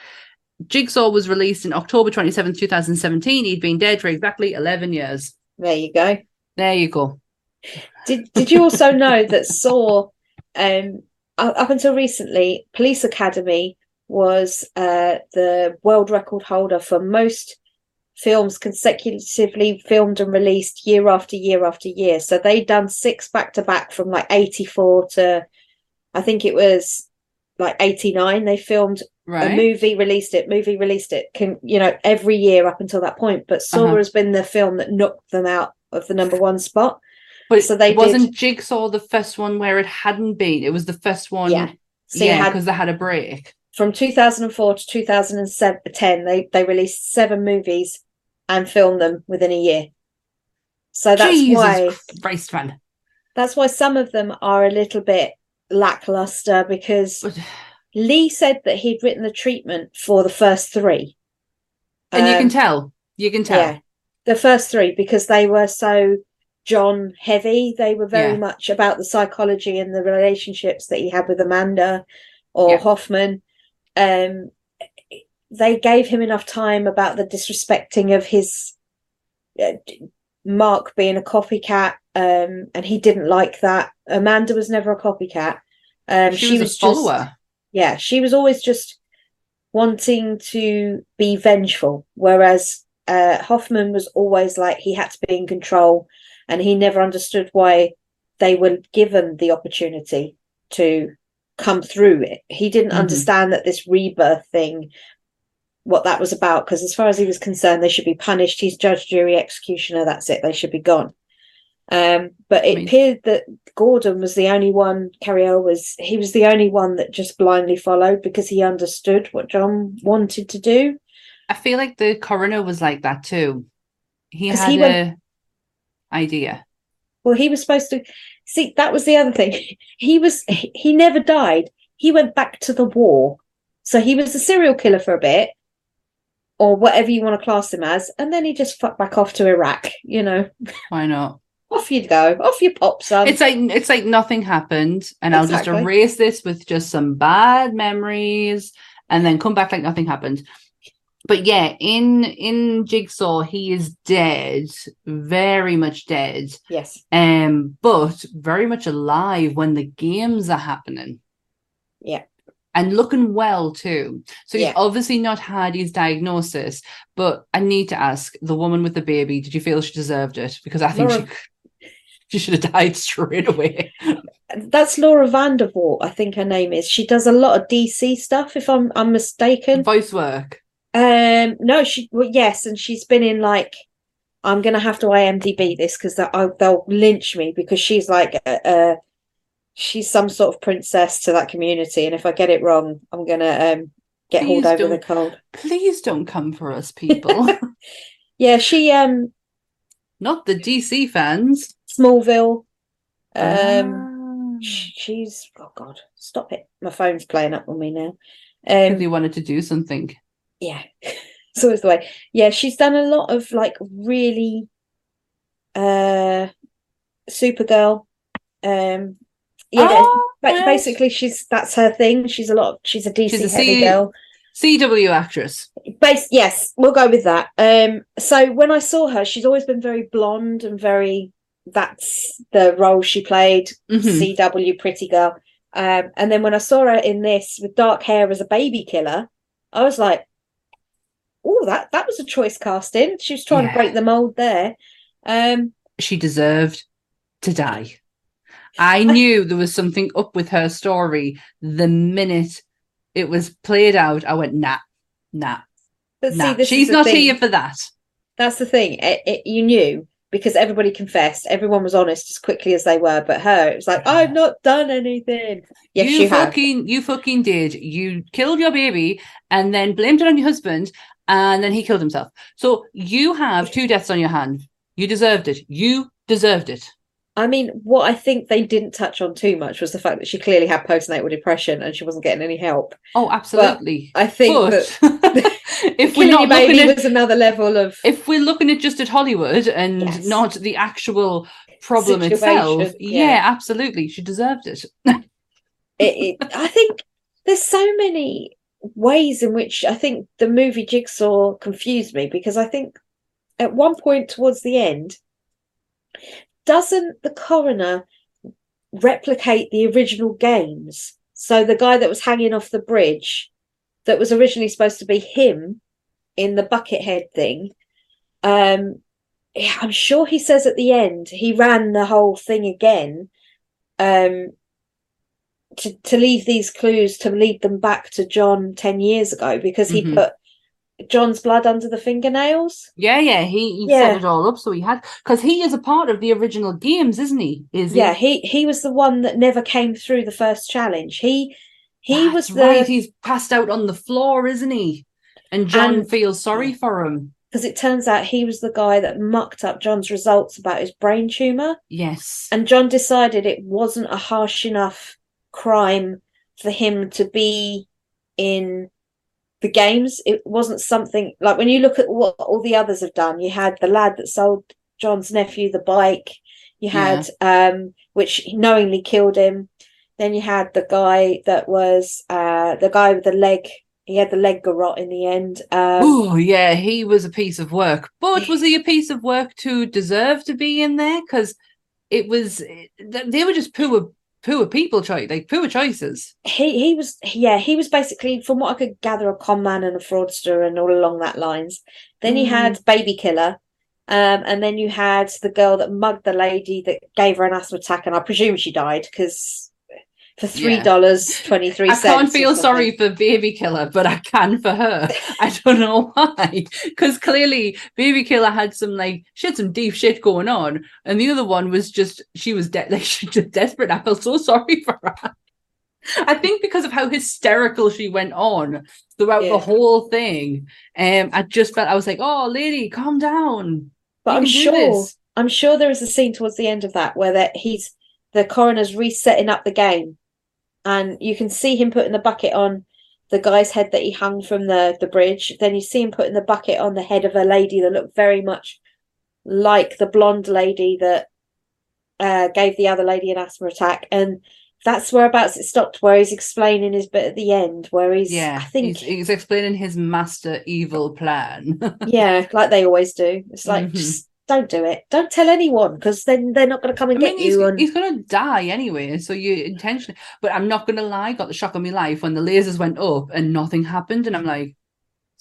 Jigsaw was released in October twenty seventh, two thousand and seventeen. He'd been dead for exactly eleven years. There you go. There you go. Did Did you also know that Saw? Um, Up until recently, Police Academy was uh, the world record holder for most films consecutively filmed and released year after year after year. So they'd done six back to back from like eighty-four to, I think it was like eighty-nine. They filmed right. a movie, released it, movie, released it, can, you know, every year up until that point. But Saw uh-huh. has been the film that knocked them out of the number one spot. But so they wasn't did... Jigsaw the first one where it hadn't been. It was the first one, yeah, so yeah, because they had a break. From two thousand four to two thousand ten, they, they released seven movies and filmed them within a year. So that's Jesus why... Christ, man. That's why some of them are a little bit lackluster, because but... Lee said that he'd written the treatment for the first three. And um, you can tell. You can tell. Yeah, the first three, because they were so... John heavy. They were very yeah. much about the psychology and the relationships that he had with Amanda or yeah. Hoffman. Um, they gave him enough time about the disrespecting of his uh, Mark being a copycat, um, and he didn't like that. Amanda was never a copycat. Um, she, she was, was a follower. Just, yeah, she was always just wanting to be vengeful, whereas uh, Hoffman was always like he had to be in control. And he never understood why they were given the opportunity to come through it. He didn't mm-hmm. understand that this rebirth thing, what that was about, because as far as he was concerned, they should be punished. He's judge, jury, executioner. That's it. They should be gone. Um, but it I mean, appeared that Gordon was the only one, Cary Elwes, he was the only one that just blindly followed because he understood what John wanted to do. I feel like the coroner was like that too. He had he went- a... idea. Well, he was supposed to see, that was the other thing, he was he never died. He went back to the war, so he was a serial killer for a bit, or whatever you want to class him as, and then he just fucked back off to Iraq, you know. Why not? Off you go, off you pop, son. It's like it's like nothing happened, and exactly. I'll just erase this with just some bad memories and then come back like nothing happened. But yeah, in in Jigsaw, he is dead, very much dead. Yes. Um, but very much alive when the games are happening. Yeah. And looking well too. So he's yeah. obviously not had his diagnosis. But I need to ask, the woman with the baby, did you feel she deserved it? Because I think Laura... she, she should have died straight away. That's Laura Vandervoort, I think her name is. She does a lot of D C stuff, if I'm I'm mistaken. Voice work. Um, no, she, well, yes, and she's been in like, I'm going to have to I M D B this because they'll lynch me, because she's like, uh, uh, she's some sort of princess to that community. And if I get it wrong, I'm going to um, get please hauled over the cold. Please don't come for us, people. Yeah, she. Um, Not the D C fans. Smallville. Um, ah. She's, oh God, stop it. My phone's playing up on me now. Um, really wanted to do something. Yeah, it's always the way. Yeah, she's done a lot of like really uh Supergirl. Um yeah, oh, but yes. Basically she's that's her thing. She's a lot of, she's a D C she's a heavy C- girl. C W actress. Bas- yes, we'll go with that. Um so when I saw her, she's always been very blonde and very, that's the role she played, mm-hmm. C W pretty girl. Um and then when I saw her in this with dark hair as a baby killer, I was like, oh, that, that was a choice casting. She was trying yeah. to break the mold there. Um, she deserved to die. I knew there was something up with her story. The minute it was played out, I went, nah, nah, but nah. See, this she's not thing. Here for that. That's the thing. It, it, you knew, because everybody confessed. Everyone was honest as quickly as they were. But her, it was like, I've not done anything. Yes, you, you fucking, have. You fucking did. You killed your baby and then blamed it on your husband. And then he killed himself. So you have two deaths on your hand. You deserved it. You deserved it. I mean, what I think they didn't touch on too much was the fact that she clearly had postnatal depression and she wasn't getting any help. Oh, absolutely. But I think but that if we're not looking at another level of, if we're looking at just at Hollywood and yes. not the actual problem situation, itself, yeah. yeah, absolutely, she deserved it. it, it I think there's so many ways in which I think the movie Jigsaw confused me, because I think at one point towards the end, doesn't the coroner replicate the original games? So the guy that was hanging off the bridge that was originally supposed to be him in the Buckethead thing. Um, I'm sure he says at the end, he ran the whole thing again um, to, to leave these clues, to lead them back to John ten years ago, because he mm-hmm. put John's blood under the fingernails. Yeah, yeah, he, he yeah. set it all up. So he had, because he is a part of the original games, isn't he? Is he? Yeah, he he was the one that never came through the first challenge. He he That's was the right. He's passed out on the floor, isn't he? And John and, feels sorry for him, because it turns out he was the guy that mucked up John's results about his brain tumor. Yes, and John decided it wasn't a harsh enough crime for him to be in the games. It wasn't something like, when you look at what all the others have done, you had the lad that sold John's nephew the bike, you had yeah. um which knowingly killed him, then you had the guy that was uh the guy with the leg, he had the leg garrote in the end. Um, oh yeah, he was a piece of work, but was he a piece of work to deserve to be in there? Because it was, they were just poor Poor people choice, like poor choices. He he was yeah he was basically, from what I could gather, a con man and a fraudster and all along that lines. Then mm. you had Baby Killer, um, and then you had the girl that mugged the lady that gave her an asthma attack, and I presume she died, because for three dollars yeah. twenty three cents. I can't feel sorry for Baby Killer, but I can for her. I don't know why, because clearly Baby Killer had some like she had some deep shit going on, and the other one was just she was de- like she was desperate. I felt so sorry for her. I think because of how hysterical she went on throughout yeah. the whole thing, um, I just felt I was like, oh, lady, calm down. But you I'm sure, I'm sure there is a scene towards the end of that where that he's the coroner's resetting up the game. And you can see him putting the bucket on the guy's head that he hung from the, the bridge. Then you see him putting the bucket on the head of a lady that looked very much like the blonde lady that uh, gave the other lady an asthma attack. And that's whereabouts it stopped, where he's explaining his bit at the end, where he's, yeah, I think... He's, he's explaining his master evil plan. yeah, like they always do. It's like, mm-hmm. just don't do it. Don't tell anyone, because then they're not going to come and I mean, get he's, you. And... He's going to die anyway, so you intentionally... But I'm not going to lie, got the shock of my life when the lasers went up and nothing happened, and I'm like,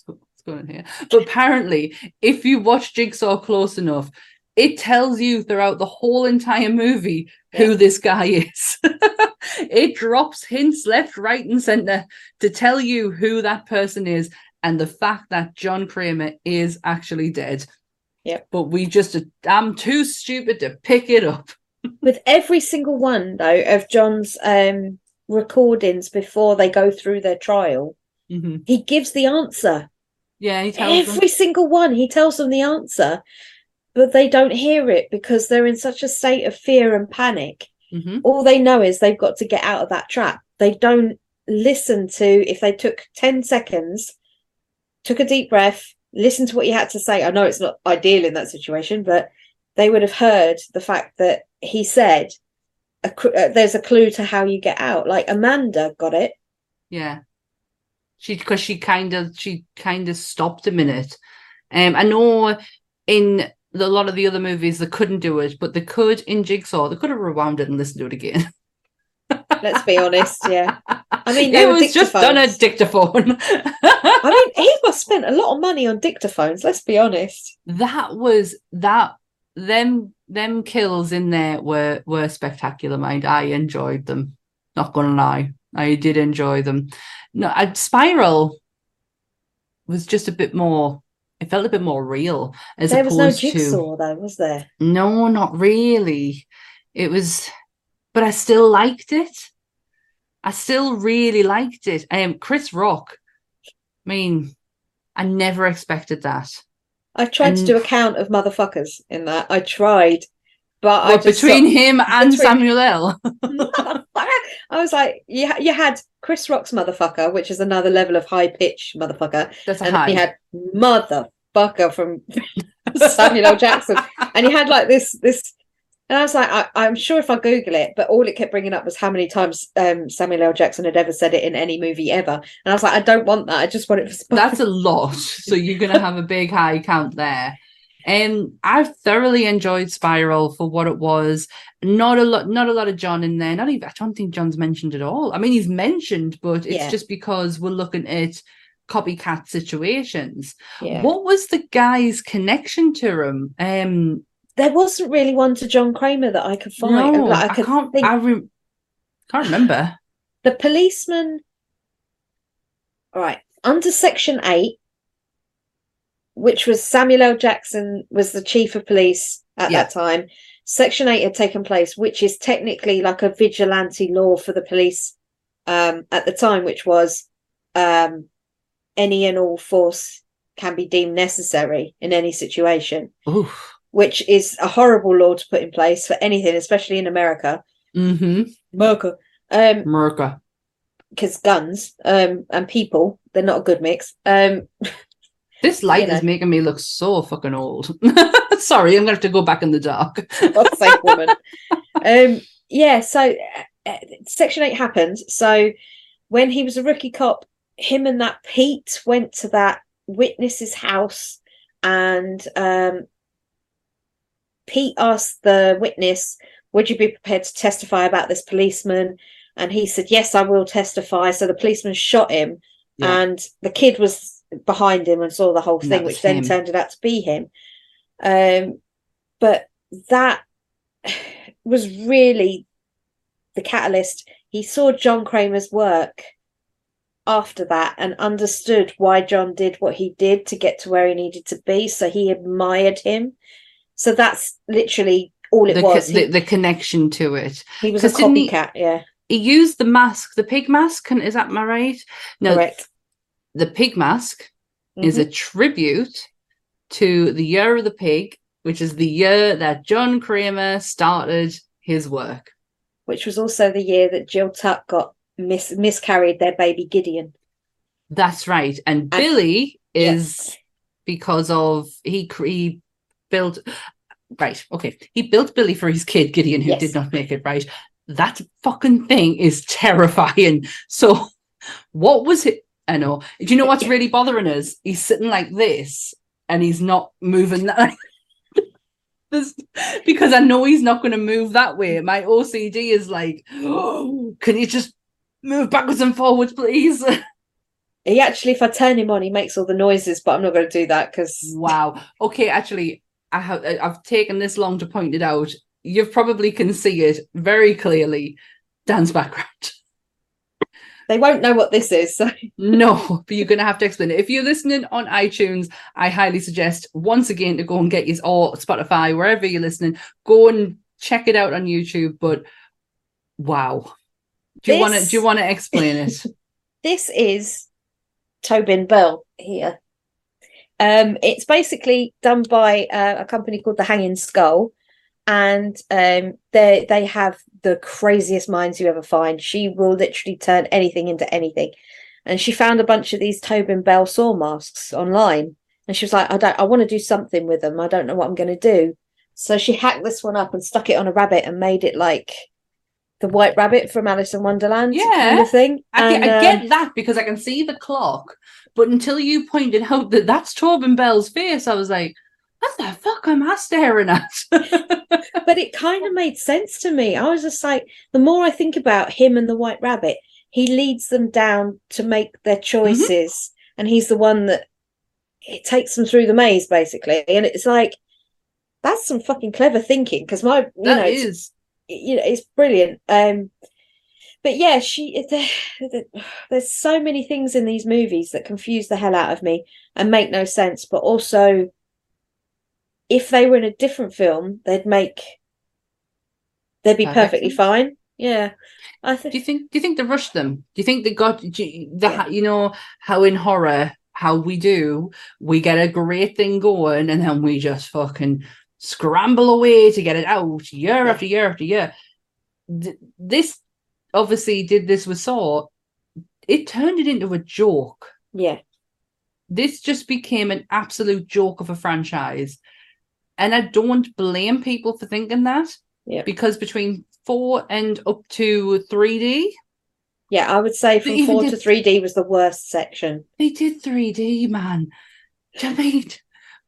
what's going on here? But apparently, if you watch Jigsaw close enough, it tells you throughout the whole entire movie who yeah. this guy is. It drops hints left, right, and centre to tell you who that person is, and the fact that John Kramer is actually dead. Yeah, but we just, I'm too stupid to pick it up. With every single one, though, of John's um, recordings before they go through their trial, mm-hmm. he gives the answer. Yeah, he tells them. Every single one, he tells them the answer, but they don't hear it because they're in such a state of fear and panic. Mm-hmm. All they know is they've got to get out of that trap. They don't listen to, if they took ten seconds, took a deep breath, listen to what you had to say. I know it's not ideal in that situation, but they would have heard the fact that he said a cl- uh, there's a clue to how you get out. Like Amanda got it. Yeah. She, because she kind of, she kind of stopped a minute. Um, I know in the, a lot of the other movies they couldn't do it, but they could in Jigsaw. They could have rewound it and listened to it again. Let's be honest, yeah. I mean, it was just on a dictaphone. I mean, he must have spent a lot of money on dictaphones, let's be honest. That was, that, them them kills in there were, were spectacular, mind. I enjoyed them, not going to lie. I did enjoy them. No, I, Spiral was just a bit more, it felt a bit more real. As there was no Jigsaw, to, though, was there? No, not really. It was... But I still liked it. I still really liked it. Um, Chris Rock. I mean, I never expected that. I tried and... to do a count of motherfuckers in that. I tried, but well, I just between stopped... him and between... Samuel L. I was like, you ha- you had Chris Rock's motherfucker, which is another level of high pitch motherfucker. That's a and high. You had motherfucker from Samuel L. Jackson, and you had like this this. And I was like, I, I'm sure if I Google it, but all it kept bringing up was how many times um, Samuel L. Jackson had ever said it in any movie ever. And I was like, I don't want that. I just want it for Spiral. That's a lot. So you're going to have a big high count there. Um, I thoroughly enjoyed Spiral for what it was. Not a lot, not a lot of John in there. Not even. I don't think John's mentioned at all. I mean, he's mentioned, but it's yeah. just because we're looking at copycat situations. Yeah. What was the guy's connection to him? Um, there wasn't really one to John Kramer that I could find. No, like, I, could I can't. Think... I re- can't remember. The policeman. All right, under Section Eight. Which was Samuel L. Jackson was the chief of police at yeah. that time. Section eight had taken place, which is technically like a vigilante law for the police um, at the time, which was um, any and all force can be deemed necessary in any situation. Oof. Which is a horrible law to put in place for anything, especially in America. Mm-hmm. America. Um, America. Because guns um, and people, they're not a good mix. Um This light you know. is making me look so fucking old. Sorry, I'm going to have to go back in the dark. God's sake, woman. um, yeah, so uh, Section eight happened. So when he was a rookie cop, him and that Pete went to that witness's house, and um, Pete asked the witness, would you be prepared to testify about this policeman? And he said, yes, I will testify. So the policeman shot him, yeah. and the kid was behind him and saw the whole thing, which then him. turned it out to be him. Um, but that was really the catalyst. He saw John Kramer's work after that and understood why John did what he did to get to where he needed to be. So he admired him. So that's literally all it the, was. The, he, the connection to it. He was a copycat, he, yeah. He used the mask, the pig mask, and is that my right? No, correct. The pig mask mm-hmm. is a tribute to the Year of the Pig, which is the year that John Kramer started his work. Which was also the year that Jill Tuck got mis- miscarried their baby Gideon. That's right. And, and Billy is yes. because of he, he built... Right, okay. He built Billy for his kid, Gideon, who yes. did not make it right. That fucking thing is terrifying. So what was it? I know. Do you know what's really bothering us? He's sitting like this and he's not moving that because I know he's not going to move that way. My O C D is like, oh, can you just move backwards and forwards, please? He actually, if I turn him on, he makes all the noises, but I'm not going to do that because... Wow. Okay, actually, I have, I've taken this long to point it out. You probably can see it very clearly. Dan's background. They won't know what this is. So. No, but you're going to have to explain it. If you're listening on iTunes, I highly suggest once again to go and get yours, or Spotify, wherever you're listening, go and check it out on YouTube. But wow. Do this... you want to, do you want to explain it? This is Tobin Bell here. Um, it's basically done by uh, a company called The Hanging Skull. And um, they they have the craziest minds you ever find. She will literally turn anything into anything. And she found a bunch of these Tobin Bell saw masks online. And she was like, I don't, I want to do something with them. I don't know what I'm going to do. So she hacked this one up and stuck it on a rabbit and made it like the White Rabbit from Alice in Wonderland. Yeah, kind of thing. I, and, I get um, that because I can see the clock. But until you pointed out that that's Tobin Bell's face, I was like, what the fuck am I staring at? But it kind of made sense to me. I was just like, the more I think about him and the White Rabbit, he leads them down to make their choices. Mm-hmm. And he's the one that it takes them through the maze, basically. And it's like, that's some fucking clever thinking. Because my, you that know, is. you know, it's brilliant. Um, but yeah, she, there, there's so many things in these movies that confuse the hell out of me and make no sense. But also, if they were in a different film, they'd make they'd be perfectly fine. Yeah, I think. Do you think? Do you think they rushed them? Do you think they got? Do you, the, yeah. you know how in horror, how we do, we get a great thing going, and then we just fucking scramble away to get it out year yeah. after year after year. This obviously did this with Saw. It turned it into a joke. Yeah, this just became an absolute joke of a franchise. And I don't blame people for thinking that, yeah. because between four and up to three D. Yeah, I would say from four to three D was the worst section. They did three D, man. Do you know what I mean?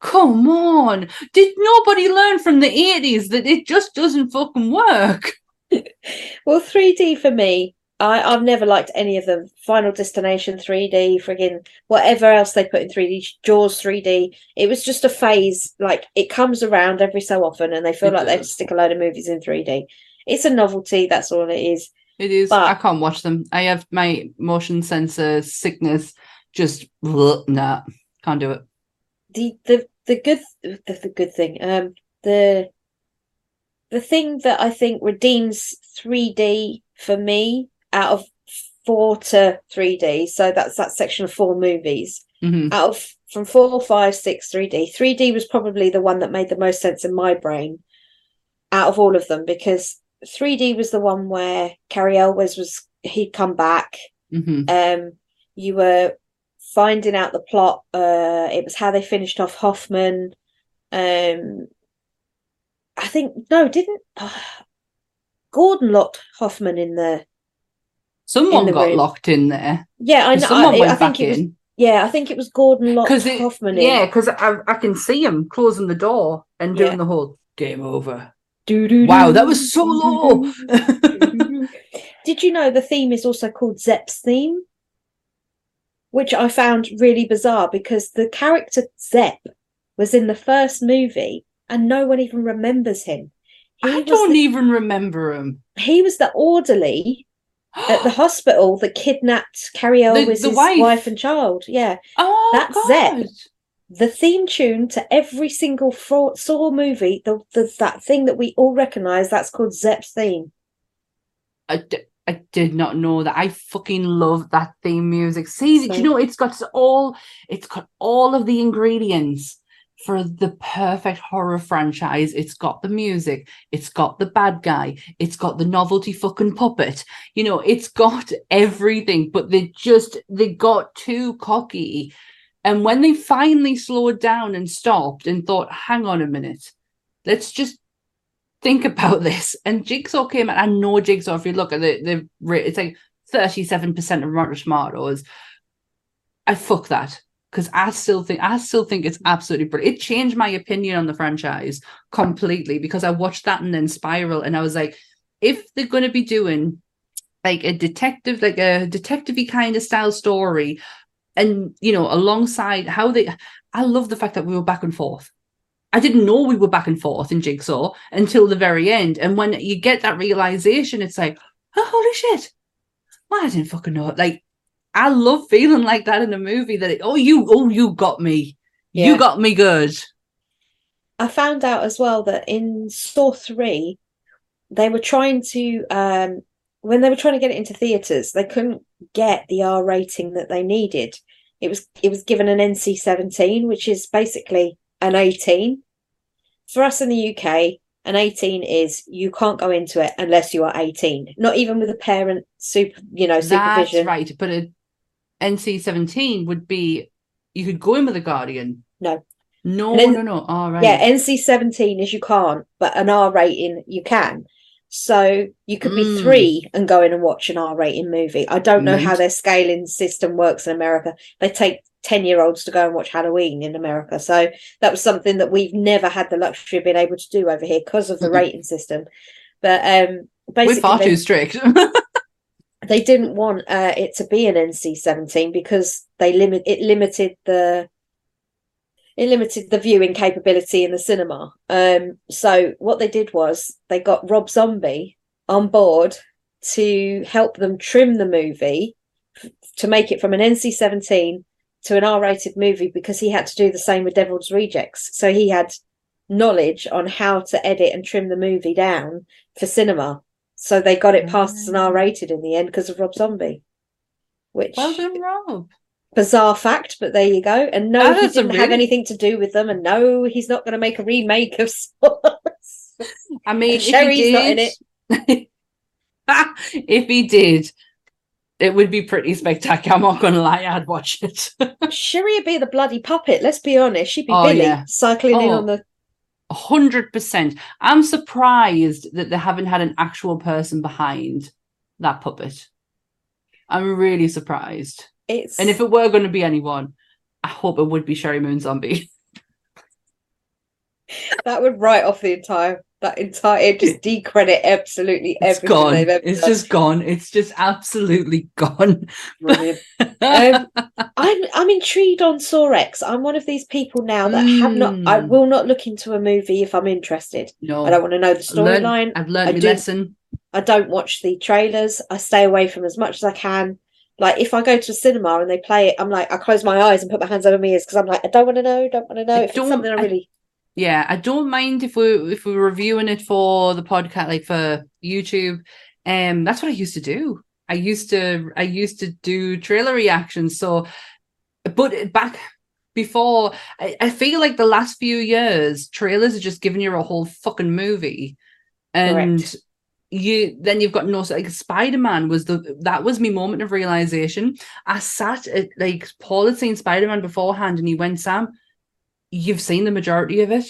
come on, did nobody learn from the eighties that it just doesn't fucking work? Well, three D for me, I, I've never liked any of them. Final Destination three D, friggin' whatever else they put in three D, Jaws three D. It was just a phase. Like, it comes around every so often, and they feel it like they stick a load of movies in three D. It's a novelty. That's all it is. It is. But I can't watch them. I have my motion sensor sickness. Just nah, can't do it. The the the good the, the good thing. Um, the the thing that I think redeems three D for me, out of four to three D, so that's that section of four movies, mm-hmm. out of from four, five, six, three D. three D was probably the one that made the most sense in my brain out of all of them, because three D was the one where Cary Elwes was, he'd come back. Mm-hmm. Um, you were finding out the plot. Uh, it was how they finished off Hoffman. Um, I think, no, didn't oh, Gordon locked Hoffman in the Someone the got room. Locked in there. Yeah, I know. Someone I, went I think back it was, in. Yeah, I think it was Gordon locked it, Hoffman in. Yeah, because I, I can see him closing the door and doing yeah. the whole game over. Doo-doo-doo. Wow, that was so low. Did you know the theme is also called Zepp's theme? Which I found really bizarre, because the character Zepp was in the first movie and no one even remembers him. He I don't the, even remember him. He was the orderly at the hospital that kidnapped Cary Elwes' wife. wife and child. Yeah. Oh, that's God. Zepp. The theme tune to every single Saw movie, the, the that thing that we all recognise, that's called Zepp's theme. I, d- I did not know that. I fucking love that theme music. See, so, you know, it's got all it's got all of the ingredients for the perfect horror franchise. It's got the music, it's got the bad guy, it's got the novelty fucking puppet. You know, it's got everything, but they just, they got too cocky. And when they finally slowed down and stopped and thought, hang on a minute, let's just think about this. And Jigsaw came out. I know Jigsaw, if you look at it, they've, it's like thirty-seven percent of Rotten Tomatoes. I fuck that. Because I still think I still think it's absolutely brilliant. It changed my opinion on the franchise completely, because I watched that and then Spiral, and I was like, if they're going to be doing like a detective, like a detective-y kind of style story, and you know, alongside how they, I love the fact that we were back and forth. I didn't know we were back and forth in Jigsaw until the very end, and when you get that realization, it's like, oh, holy shit! Well, I didn't fucking know it. Like, I love feeling like that in a movie, that it, oh, you, oh, you got me. Yeah. You got me good. I found out as well that in Saw three, they were trying to, um, when they were trying to get it into theatres, they couldn't get the R rating that they needed. It was, it was given an N C seventeen, which is basically an eighteen. For us in the U K, an eighteen is, you can't go into it unless you are eighteen. Not even with a parent super, you know, supervision. That's right, but it, N C seventeen would be, you could go in with a guardian. No. No, then, no, no. All right. Yeah, N C seventeen is you can't, but an R rating you can. So you could mm. be three and go in and watch an R rating movie. I don't know mm. how their scaling system works in America. They take ten-year-olds to go and watch Halloween in America. So that was something that we've never had the luxury of being able to do over here because of the mm-hmm. rating system. But um, basically, we're far too strict. They didn't want uh, it to be an N C seventeen because they limit it limited the it limited the viewing capability in the cinema. Um, so what they did was they got Rob Zombie on board to help them trim the movie f- to make it from an N C seventeen to an R-rated movie, because he had to do the same with Devil's Rejects. So he had knowledge on how to edit and trim the movie down for cinema. So they got it past as an R-rated in the end because of Rob Zombie. Which, well done, Rob. Bizarre fact, but there you go. And no, that he didn't really have anything to do with them. And no, he's not going to make a remake of sorts. I mean, Sherry's did, not in it. If he did, it would be pretty spectacular. I'm not going to lie, I'd watch it. Sherry would be the bloody puppet, let's be honest. She'd be oh, Billy, yeah. cycling oh. in on the... one hundred percent. I'm surprised that they haven't had an actual person behind that puppet. I'm really surprised. It's... And if it were going to be anyone, I hope it would be Sherry Moon Zombie. That would write off the entire, that entire, it'd just decredit absolutely it's everything gone. They've ever It's done. Just gone. It's just absolutely gone. Brilliant. um, I'm, I'm intrigued on Saw X. I'm one of these people now that mm. have not, I will not look into a movie if I'm interested. No. I don't want to know the storyline. I've learned my lesson. I don't watch the trailers. I stay away from as much as I can. Like, if I go to a cinema and they play it, I'm like, I close my eyes and put my hands over my ears because I'm like, I don't want to know, don't want to know. I if it's something I really... Yeah, I don't mind if we're, if we're reviewing it for the podcast, like for YouTube. Um, that's what I used to do. I used to I used to do trailer reactions. So, but back before, I, I feel like the last few years, trailers are just giving you a whole fucking movie. And... Correct. You then you've got no like Spider-Man was the that was my moment of realization. I sat at like Paul had seen Spider-Man beforehand and he went, Sam, you've seen the majority of it.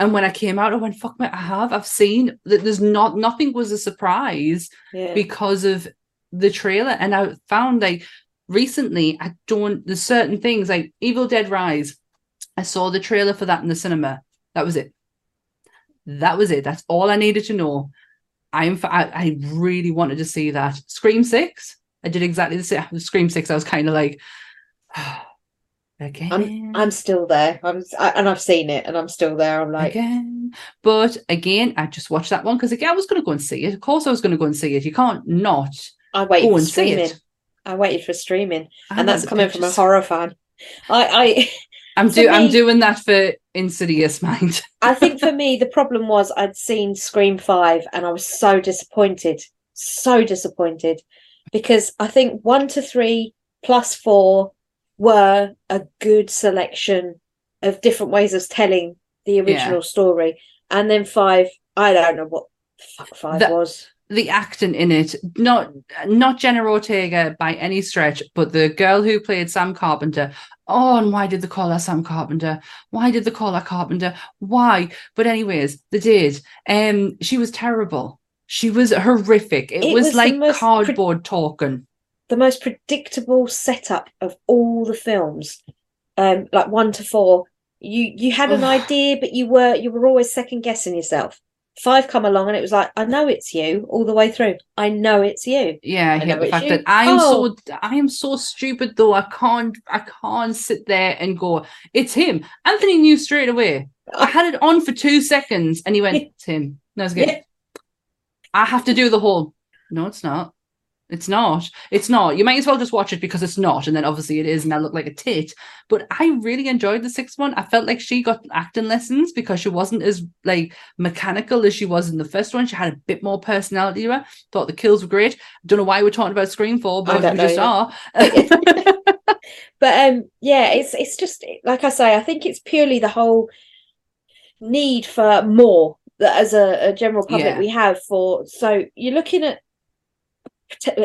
And when I came out, I went, fuck mate, I have. I've seen that there's not nothing was a surprise yeah. because of the trailer. And I found like recently I don't there's certain things like Evil Dead Rise. I saw the trailer for that in the cinema. That was it. That was it. That's all I needed to know. I'm, I, I really wanted to see that. Scream six, I did exactly the same. Scream six, I was kind of like, oh, again. I'm, I'm still there. I'm, I, and I've seen it, and I'm still there. I'm like, again. But again, I just watched that one because again, I was going to go and see it. Of course, I was going to go and see it. You can't not. I waited go for and streaming. See it. I waited for streaming, and, and that's coming just... from a horror fan. I, I I'm do me, I'm doing that for Insidious mind. I think for me the problem was I'd seen Scream five and I was so disappointed, so disappointed, because I think one to three plus four were a good selection of different ways of telling the original yeah. story, and then five, I don't know what the fuck five the, was. The acting in it, not not Jenna Ortega by any stretch, but the girl who played Sam Carpenter. Oh, and why did they call her Sam Carpenter? Why did they call her Carpenter? Why? But anyways, they did. Um, she was terrible. She was horrific. It, it was, was like cardboard pre- talking. The most predictable setup of all the films, um, like one to four. You you had an idea, but you were you were always second guessing yourself. Five come along and it was like, I know it's you all the way through. I know it's you. Yeah, I hear the fact you. that I am oh. so I am so stupid though. I can't I can't sit there and go, it's him. Anthony knew straight away. I had it on for two seconds and he went, it's him. No, it's good. Yeah. I have to do the whole no, it's not. It's not. It's not. You might as well just watch it because it's not. And then obviously it is, and I look like a tit. But I really enjoyed the sixth one. I felt like she got acting lessons because she wasn't as like mechanical as she was in the first one. She had a bit more personality to her. Thought the kills were great. Don't know why we're talking about Scream four, but we just are. But um, yeah, it's it's just like I say. I think it's purely the whole need for more that as a, a general public yeah. we have for. So you're looking at.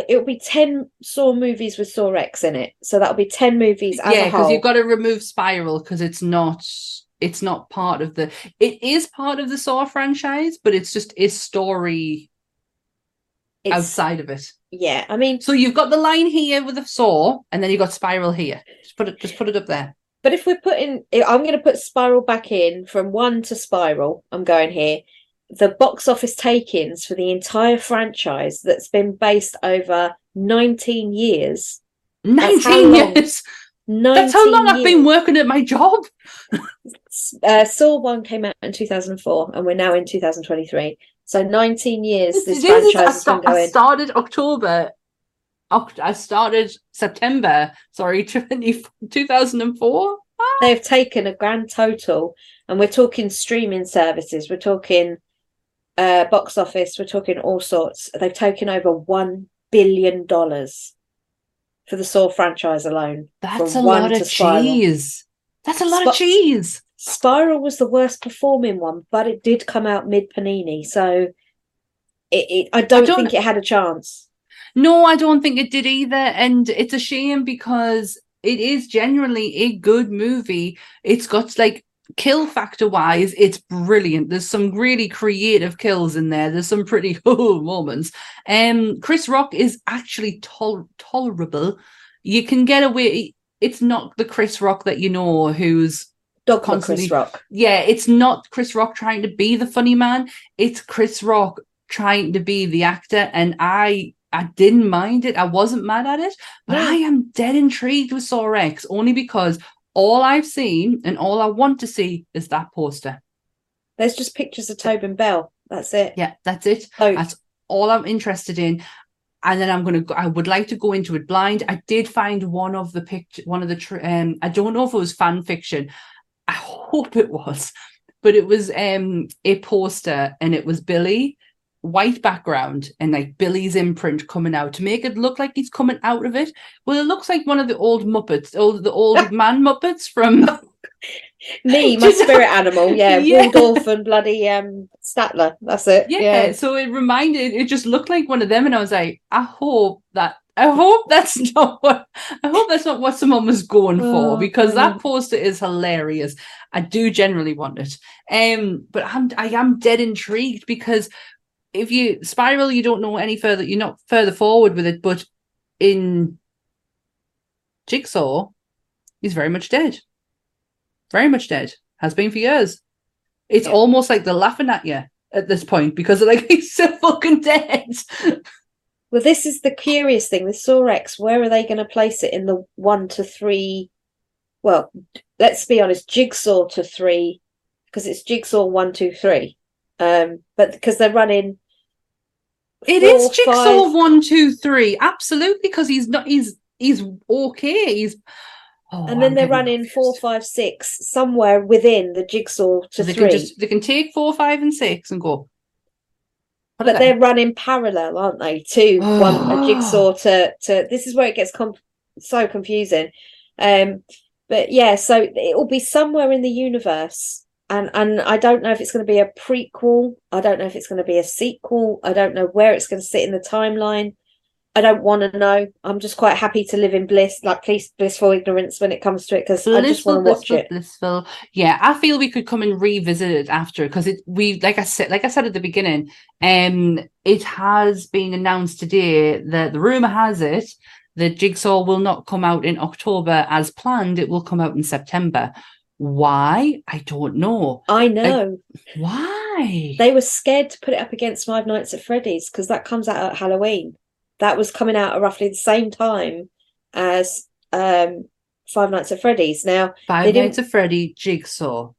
It'll be ten Saw movies with Saw X in it, so that'll be ten movies as yeah, a whole. Yeah, because you've got to remove Spiral because it's not it's not part of the. It is part of the Saw franchise, but it's just its story it's, outside of it. Yeah, I mean, so you've got the line here with the Saw, and then you've got Spiral here. Just put it, just put it up there. But if we're putting, I'm going to put Spiral back in from one to Spiral. I'm going here. The box office take-ins for the entire franchise that's been based over nineteen years. nineteen years? nineteen that's how long years. I've been working at my job. uh, Saw one came out in two thousand four and we're now in two thousand twenty-three. So nineteen years this, this franchise this, has start, been going. I started October. I started September, sorry, two thousand four. Ah. They've taken a grand total, and we're talking streaming services. We're talking... Uh, box office, we're talking all sorts. They've taken over one billion dollars for the Saw franchise alone. That's a lot of cheese. That's a lot Sp- of cheese. Spiral was the worst performing one, but it did come out mid Panini, so it, it I, don't I don't think it had a chance. No, I don't think it did either, and it's a shame because it is generally a good movie. It's got like. Kill factor wise, it's brilliant. There's some really creative kills in there. There's some pretty oh, moments. Um, Chris Rock is actually tol- tolerable. You can get away. It's not the Chris Rock that you know, who's Dog on Chris Rock. Yeah, it's not Chris Rock trying to be the funny man. It's Chris Rock trying to be the actor. And I I didn't mind it. I wasn't mad at it. But I am dead intrigued with Saw X, only because all I've seen and all I want to see is that poster. There's just pictures of Tobin Bell. That's it. Yeah, that's it. Oh. That's all I'm interested in. And then I'm going to go, I would like to go into it blind. I did find one of the picture, one of the, tr- um, I don't know if it was fan fiction. I hope it was, but it was um, a poster, and it was Billy, white background, and like Billy's imprint coming out to make it look like he's coming out of it. Well, it looks like one of the old Muppets, old, the old man Muppets from... Me, my spirit animal, yeah, yeah. Waldorf and bloody um, Statler, that's it. Yeah. yeah, so it reminded, it just looked like one of them, and I was like, I hope that, I hope that's not what, I hope that's not what someone was going oh, for, because man. That poster is hilarious. I do generally want it, um, but I'm, I am dead intrigued, because if you spiral, you don't know any further, you're not further forward with it, but in Jigsaw, he's very much dead. Very much dead. Has been for years. It's yeah. almost like they're laughing at you at this point, because they're like, he's so fucking dead. Well, this is the curious thing with Saw X. Where are they going to place it in the one to three? Well, let's be honest, Jigsaw to three, because it's Jigsaw one, two, three. Um, but because they're running. It four, is Jigsaw five. one, two, three. Absolutely, because he's not. He's he's okay. He's. Oh, and then I'm they're running confused. four, five, six somewhere within the Jigsaw to so they three. Can just, they can take four, five, and six and go. But they're there. running parallel, aren't they? To oh. one, a Jigsaw to, to. This is where it gets com- so confusing. Um, but yeah, so it will be somewhere in the universe, and and I don't know if it's going to be a prequel. I don't know if it's going to be a sequel. I don't know where it's going to sit in the timeline. I don't want to know. I'm just quite happy to live in bliss, like please, blissful ignorance when it comes to it, because I just want to watch it. Blissful. Yeah, I feel we could come and revisit it after, because it we like I said, like I said at the beginning, um, it has been announced today that the rumor has it that Jigsaw will not come out in October as planned. It will come out in September. Why? I don't know. I know. Like, why? They were scared to put it up against Five Nights at Freddy's, because that comes out at Halloween. That was coming out at roughly the same time as um, Five Nights at Freddy's. Now, Five Nights at Freddy, Jigsaw.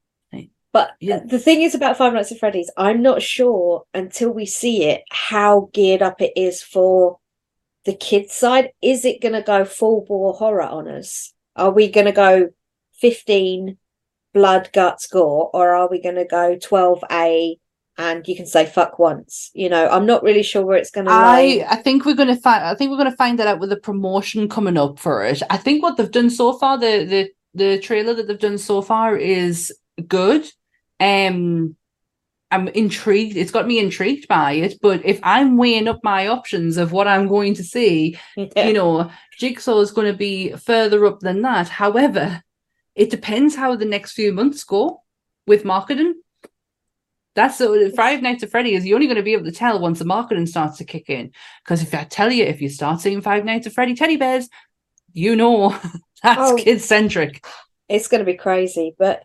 But yeah. the thing is about Five Nights at Freddy's, I'm not sure until we see it how geared up it is for the kids' side. Is it going to go full bore horror on us? Are we going to go fifteen blood, guts, gore, or are we going to go twelve A? And you can say fuck once, you know. I'm not really sure where it's going to lie. I think we're going to find. I think we're going to find that out with the promotion coming up for it. I think what they've done so far, the the the trailer that they've done so far is good. Um, I'm intrigued. It's got me intrigued by it. But if I'm weighing up my options of what I'm going to see, yeah. you know, Jigsaw is going to be further up than that. However, it depends how the next few months go with marketing. That's the Five Nights at Freddy's. You're only going to be able to tell once the marketing starts to kick in. Because if I tell you, if you start seeing Five Nights at Freddy teddy bears, you know that's oh, kid centric. It's going to be crazy. But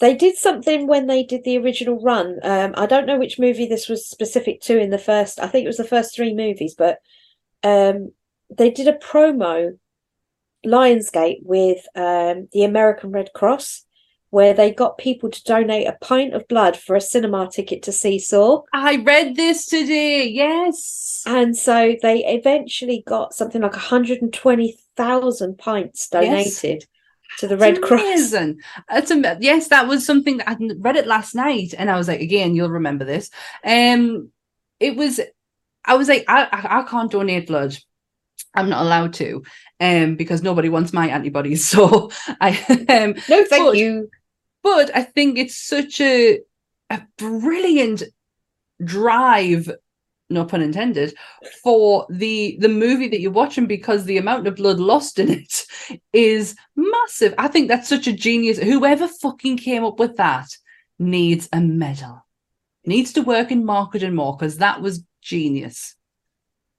they did something when they did the original run. Um, I don't know which movie this was specific to in the first. I think it was the first three movies. But um, they did a promo, Lionsgate, with um, the American Red Cross, where they got people to donate a pint of blood for a cinema ticket to see Saw. I read this today, yes. And so they eventually got something like one hundred twenty thousand pints donated yes. to the Red Cross. That's a, yes, that was something that I read it last night, and I was like, again, you'll remember this. Um, it was, I was like, I, I, I can't donate blood. I'm not allowed to, um, because nobody wants my antibodies. So I um, no, thank but, you. But I think it's such a a brilliant drive, no pun intended, for the the movie that you're watching, because the amount of blood lost in it is massive. I think that's such a genius. Whoever fucking came up with that needs a medal. Needs to work in marketing more, because that was genius.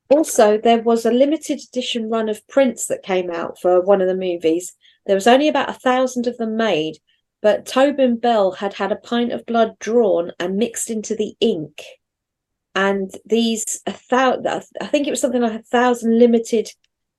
Also, there was a limited edition run of prints that came out for one of the movies. There was only about a thousand of them made, but Tobin Bell had had a pint of blood drawn and mixed into the ink. And these, a thousand, I think it was something like a thousand limited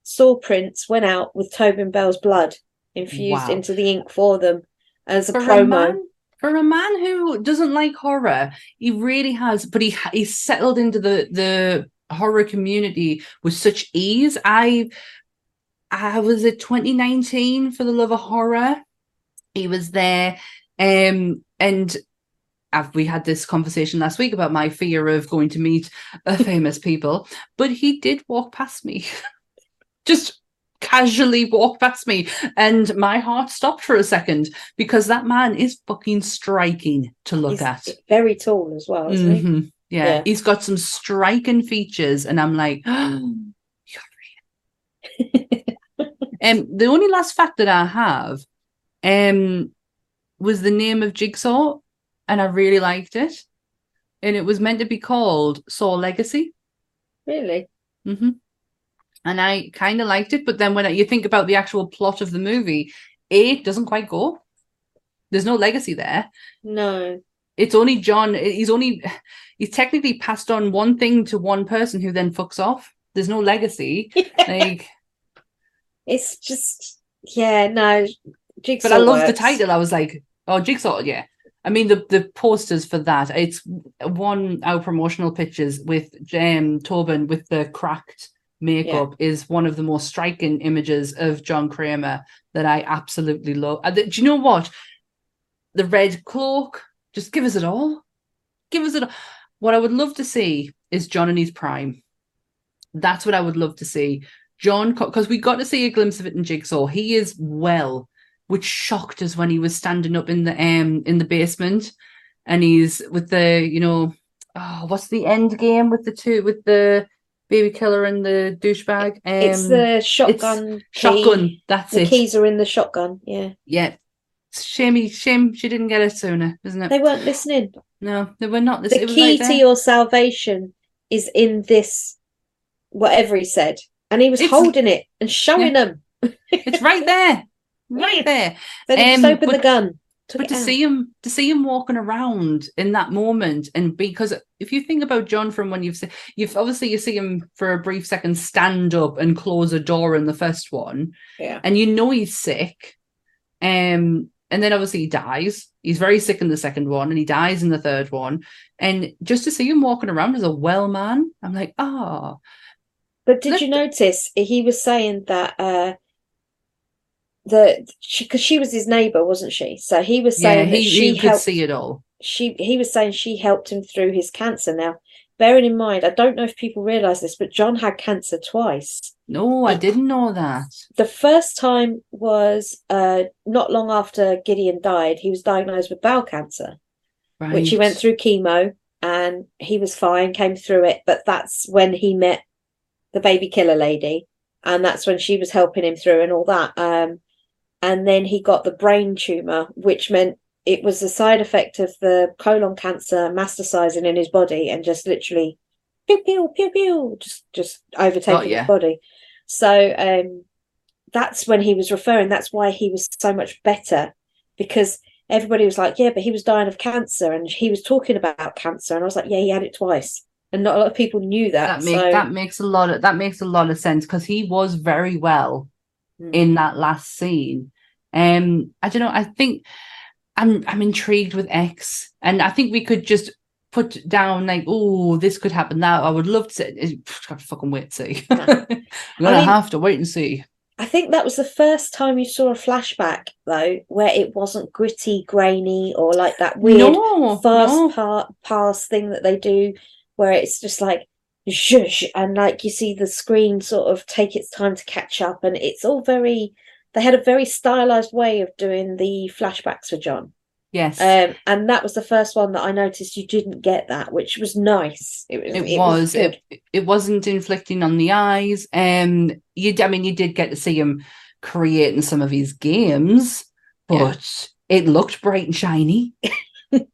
saw prints went out with Tobin Bell's blood infused wow. into the ink for them as a for promo. A man, for a man who doesn't like horror, he really has, but he he's settled into the, the horror community with such ease. I I was at twenty nineteen for the love of horror. He was there, um, and I've, we had this conversation last week about my fear of going to meet uh, famous people, but he did walk past me, just casually walk past me, and my heart stopped for a second because that man is fucking striking to look he's at. Very tall as well, isn't mm-hmm. he? Yeah. yeah, he's got some striking features, and I'm like, oh, you're real. And um, the only last fact that I have um was the name of Jigsaw, and I really liked it, and it was meant to be called Saw Legacy. Really? Mm-hmm. And I kind of liked it, but then when you think about the actual plot of the movie, it doesn't quite go. There's no legacy there. No. It's only John. He's only he's technically passed on one thing to one person who then fucks off. There's no legacy. Like, it's just yeah, no. Jigsaw but I love the title. I was like, oh, Jigsaw, yeah. I mean, the, the posters for that. It's one our promotional pictures with um, Tobin with the cracked makeup yeah. is one of the most striking images of John Kramer that I absolutely love. Do you know what? The red cloak. Just give us it all. Give us it all. What I would love to see is John in his prime. That's what I would love to see. John, because we got to see a glimpse of it in Jigsaw. He is well, which shocked us when he was standing up in the um in the basement, and he's with the, you know, oh, what's the end game with the two, with the baby killer and the douchebag? Um, it's the shotgun. It's shotgun. That's the it. The keys are in the shotgun. Yeah. Yeah. Shame, shame she didn't get it sooner, isn't it? They weren't listening. No, they were not listening. The key right to your salvation is in this, whatever he said. And he was it's, holding it and showing yeah. them. It's right there. Right there. Then he um, just opened but, the gun. But to out. see him to see him walking around in that moment, and because if you think about John from when you've seen, you've obviously you see him for a brief second stand up and close a door in the first one. Yeah. And you know he's sick. Um And then obviously he dies. He's very sick in the second one, and he dies in the third one. And just to see him walking around as a well man, I'm like, ah. Oh, but did you notice he was saying that uh, the because she, she was his neighbour, wasn't she? So he was saying yeah, he, that she he helped, could see it all. She he was saying she helped him through his cancer. Now, bearing in mind, I don't know if people realise this, but John had cancer twice. No, I didn't know that. The first time was uh, not long after Gideon died. He was diagnosed with bowel cancer, right. which he went through chemo, and he was fine, came through it. But that's when he met the baby killer lady, and that's when she was helping him through and all that. Um, and then he got the brain tumour, which meant it was a side effect of the colon cancer metastasizing in his body and just literally pew, pew, pew, pew, just, just overtaking oh, yeah. his body. So um, that's when he was referring. That's why he was so much better, because everybody was like, yeah, but he was dying of cancer, and he was talking about cancer. And I was like, yeah, he had it twice. And not a lot of people knew that. That, make, so. that makes a lot of that makes a lot of sense, because he was very well mm. in that last scene. Um, I don't know. I think I'm I'm intrigued with X, and I think we could just put down like, oh, this could happen now. I would love to see. Gotta fucking wait and see. We're gonna I mean, have to wait and see. I think that was the first time you saw a flashback, though, where it wasn't gritty, grainy, or like that weird no, fast no. part pass thing that they do, where it's just like zhush, and like you see the screen sort of take its time to catch up, and it's all very. They had a very stylized way of doing the flashbacks for John. Yes, um, and that was the first one that I noticed you didn't get that, which was nice. It was. It, it, was, was it, it wasn't inflicting on the eyes. Um, you. I mean, you did get to see him creating some of his games, but yeah. it looked bright and shiny. you,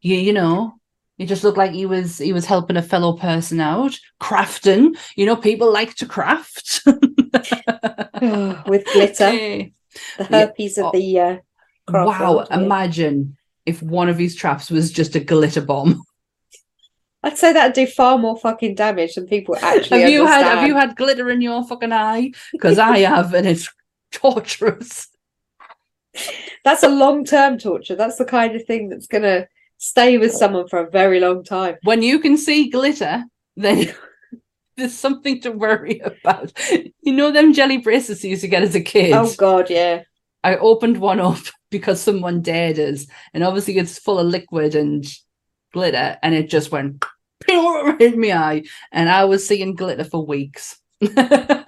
you know, it just looked like he was he was helping a fellow person out, crafting. You know, people like to craft with glitter. The herpes yeah. oh. of the. Uh, Wow, imagine if one of his traps was just a glitter bomb. I'd say that'd do far more fucking damage than people actually have. You understand. had have you had glitter in your fucking eye? Because I have, and it's torturous. That's a long-term torture. That's the kind of thing that's gonna stay with someone for a very long time. When you can see glitter, then there's something to worry about. You know them jelly bracelets you used to get as a kid? Oh God, yeah. I opened one up because someone dared us, and obviously it's full of liquid and glitter, and it just went in my eye, and I was seeing glitter for weeks because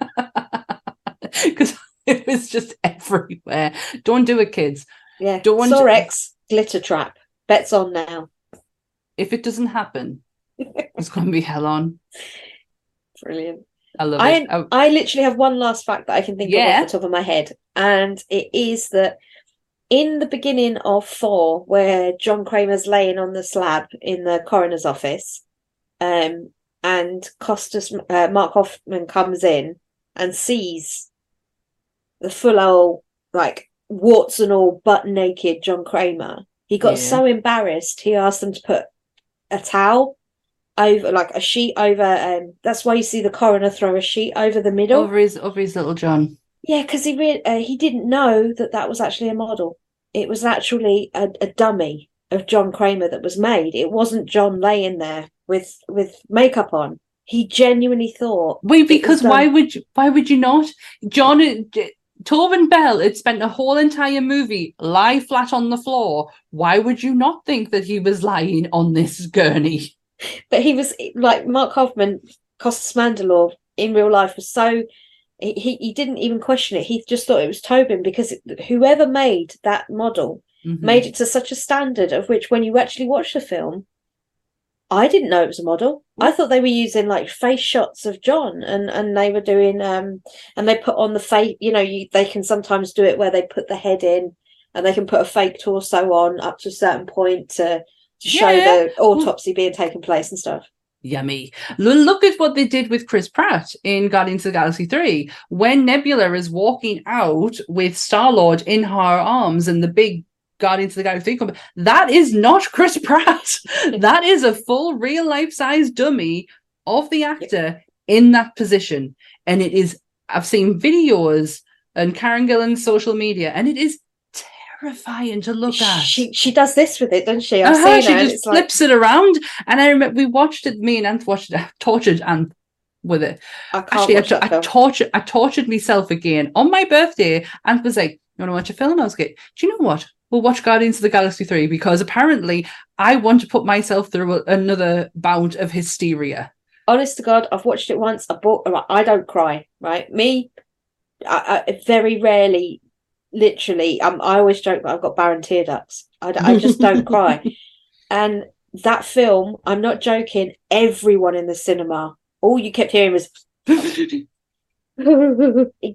it was just everywhere. Don't do it, kids. Yeah, don't. Sorex glitter trap. Bet's on now. If it doesn't happen, it's going to be hell on. Brilliant. I love I, it. I, I literally have one last fact that I can think yeah. of off the top of my head. And it is that in the beginning of four, where John Kramer's laying on the slab in the coroner's office, um, and Costas, uh, Mark Hoffman comes in and sees the full old, like, warts and all, butt naked John Kramer. He got yeah. so embarrassed, he asked them to put a towel over, like a sheet over. Um, that's why you see the coroner throw a sheet over the middle. Over his, over his little John. Yeah, because he re- uh, he didn't know that that was actually a model. It was actually a, a dummy of John Kramer that was made. It wasn't John laying there with with makeup on. He genuinely thought. Wait, because why would you, why would you not? John, J- Tobin Bell had spent the whole entire movie lie flat on the floor. Why would you not think that he was lying on this gurney? But he was like Mark Hoffman, Costas Mandylor in real life was so. He he didn't even question it. He just thought it was Tobin because it, whoever made that model mm-hmm. made it to such a standard of which when you actually watch the film, I didn't know it was a model. I thought they were using like face shots of John and, and they were doing um and they put on the fake, you know, you, they can sometimes do it where they put the head in and they can put a fake torso on up to a certain point to, to show yeah. the autopsy being taken place and stuff. Yummy. Look at what they did with Chris Pratt in Guardians of the Galaxy three. When Nebula is walking out with Star-Lord in her arms and the big Guardians of the Galaxy three company, that is not Chris Pratt. That is a full real life-size dummy of the actor in that position. And it is, I've seen videos on Karen Gillan's social media, and it is terrifying to look at. She she does this with it, doesn't she? I've uh-huh, seen her. She just flips like... it around. And I remember we watched it. Me and Anth watched it. I tortured Anth with it. I can't Actually, watch I, I, I tortured. I tortured myself again on my birthday. Anth was like, "You want to watch a film?" I was like, "Do you know what? We'll watch Guardians of the Galaxy three because apparently I want to put myself through another bout of hysteria." Honest to God, I've watched it once. I bought. I don't cry. Right, me. I, I very rarely. Literally, um, I always joke that I've got barren tear ducts. I, I just don't cry. And that film, I'm not joking, everyone in the cinema, all you kept hearing was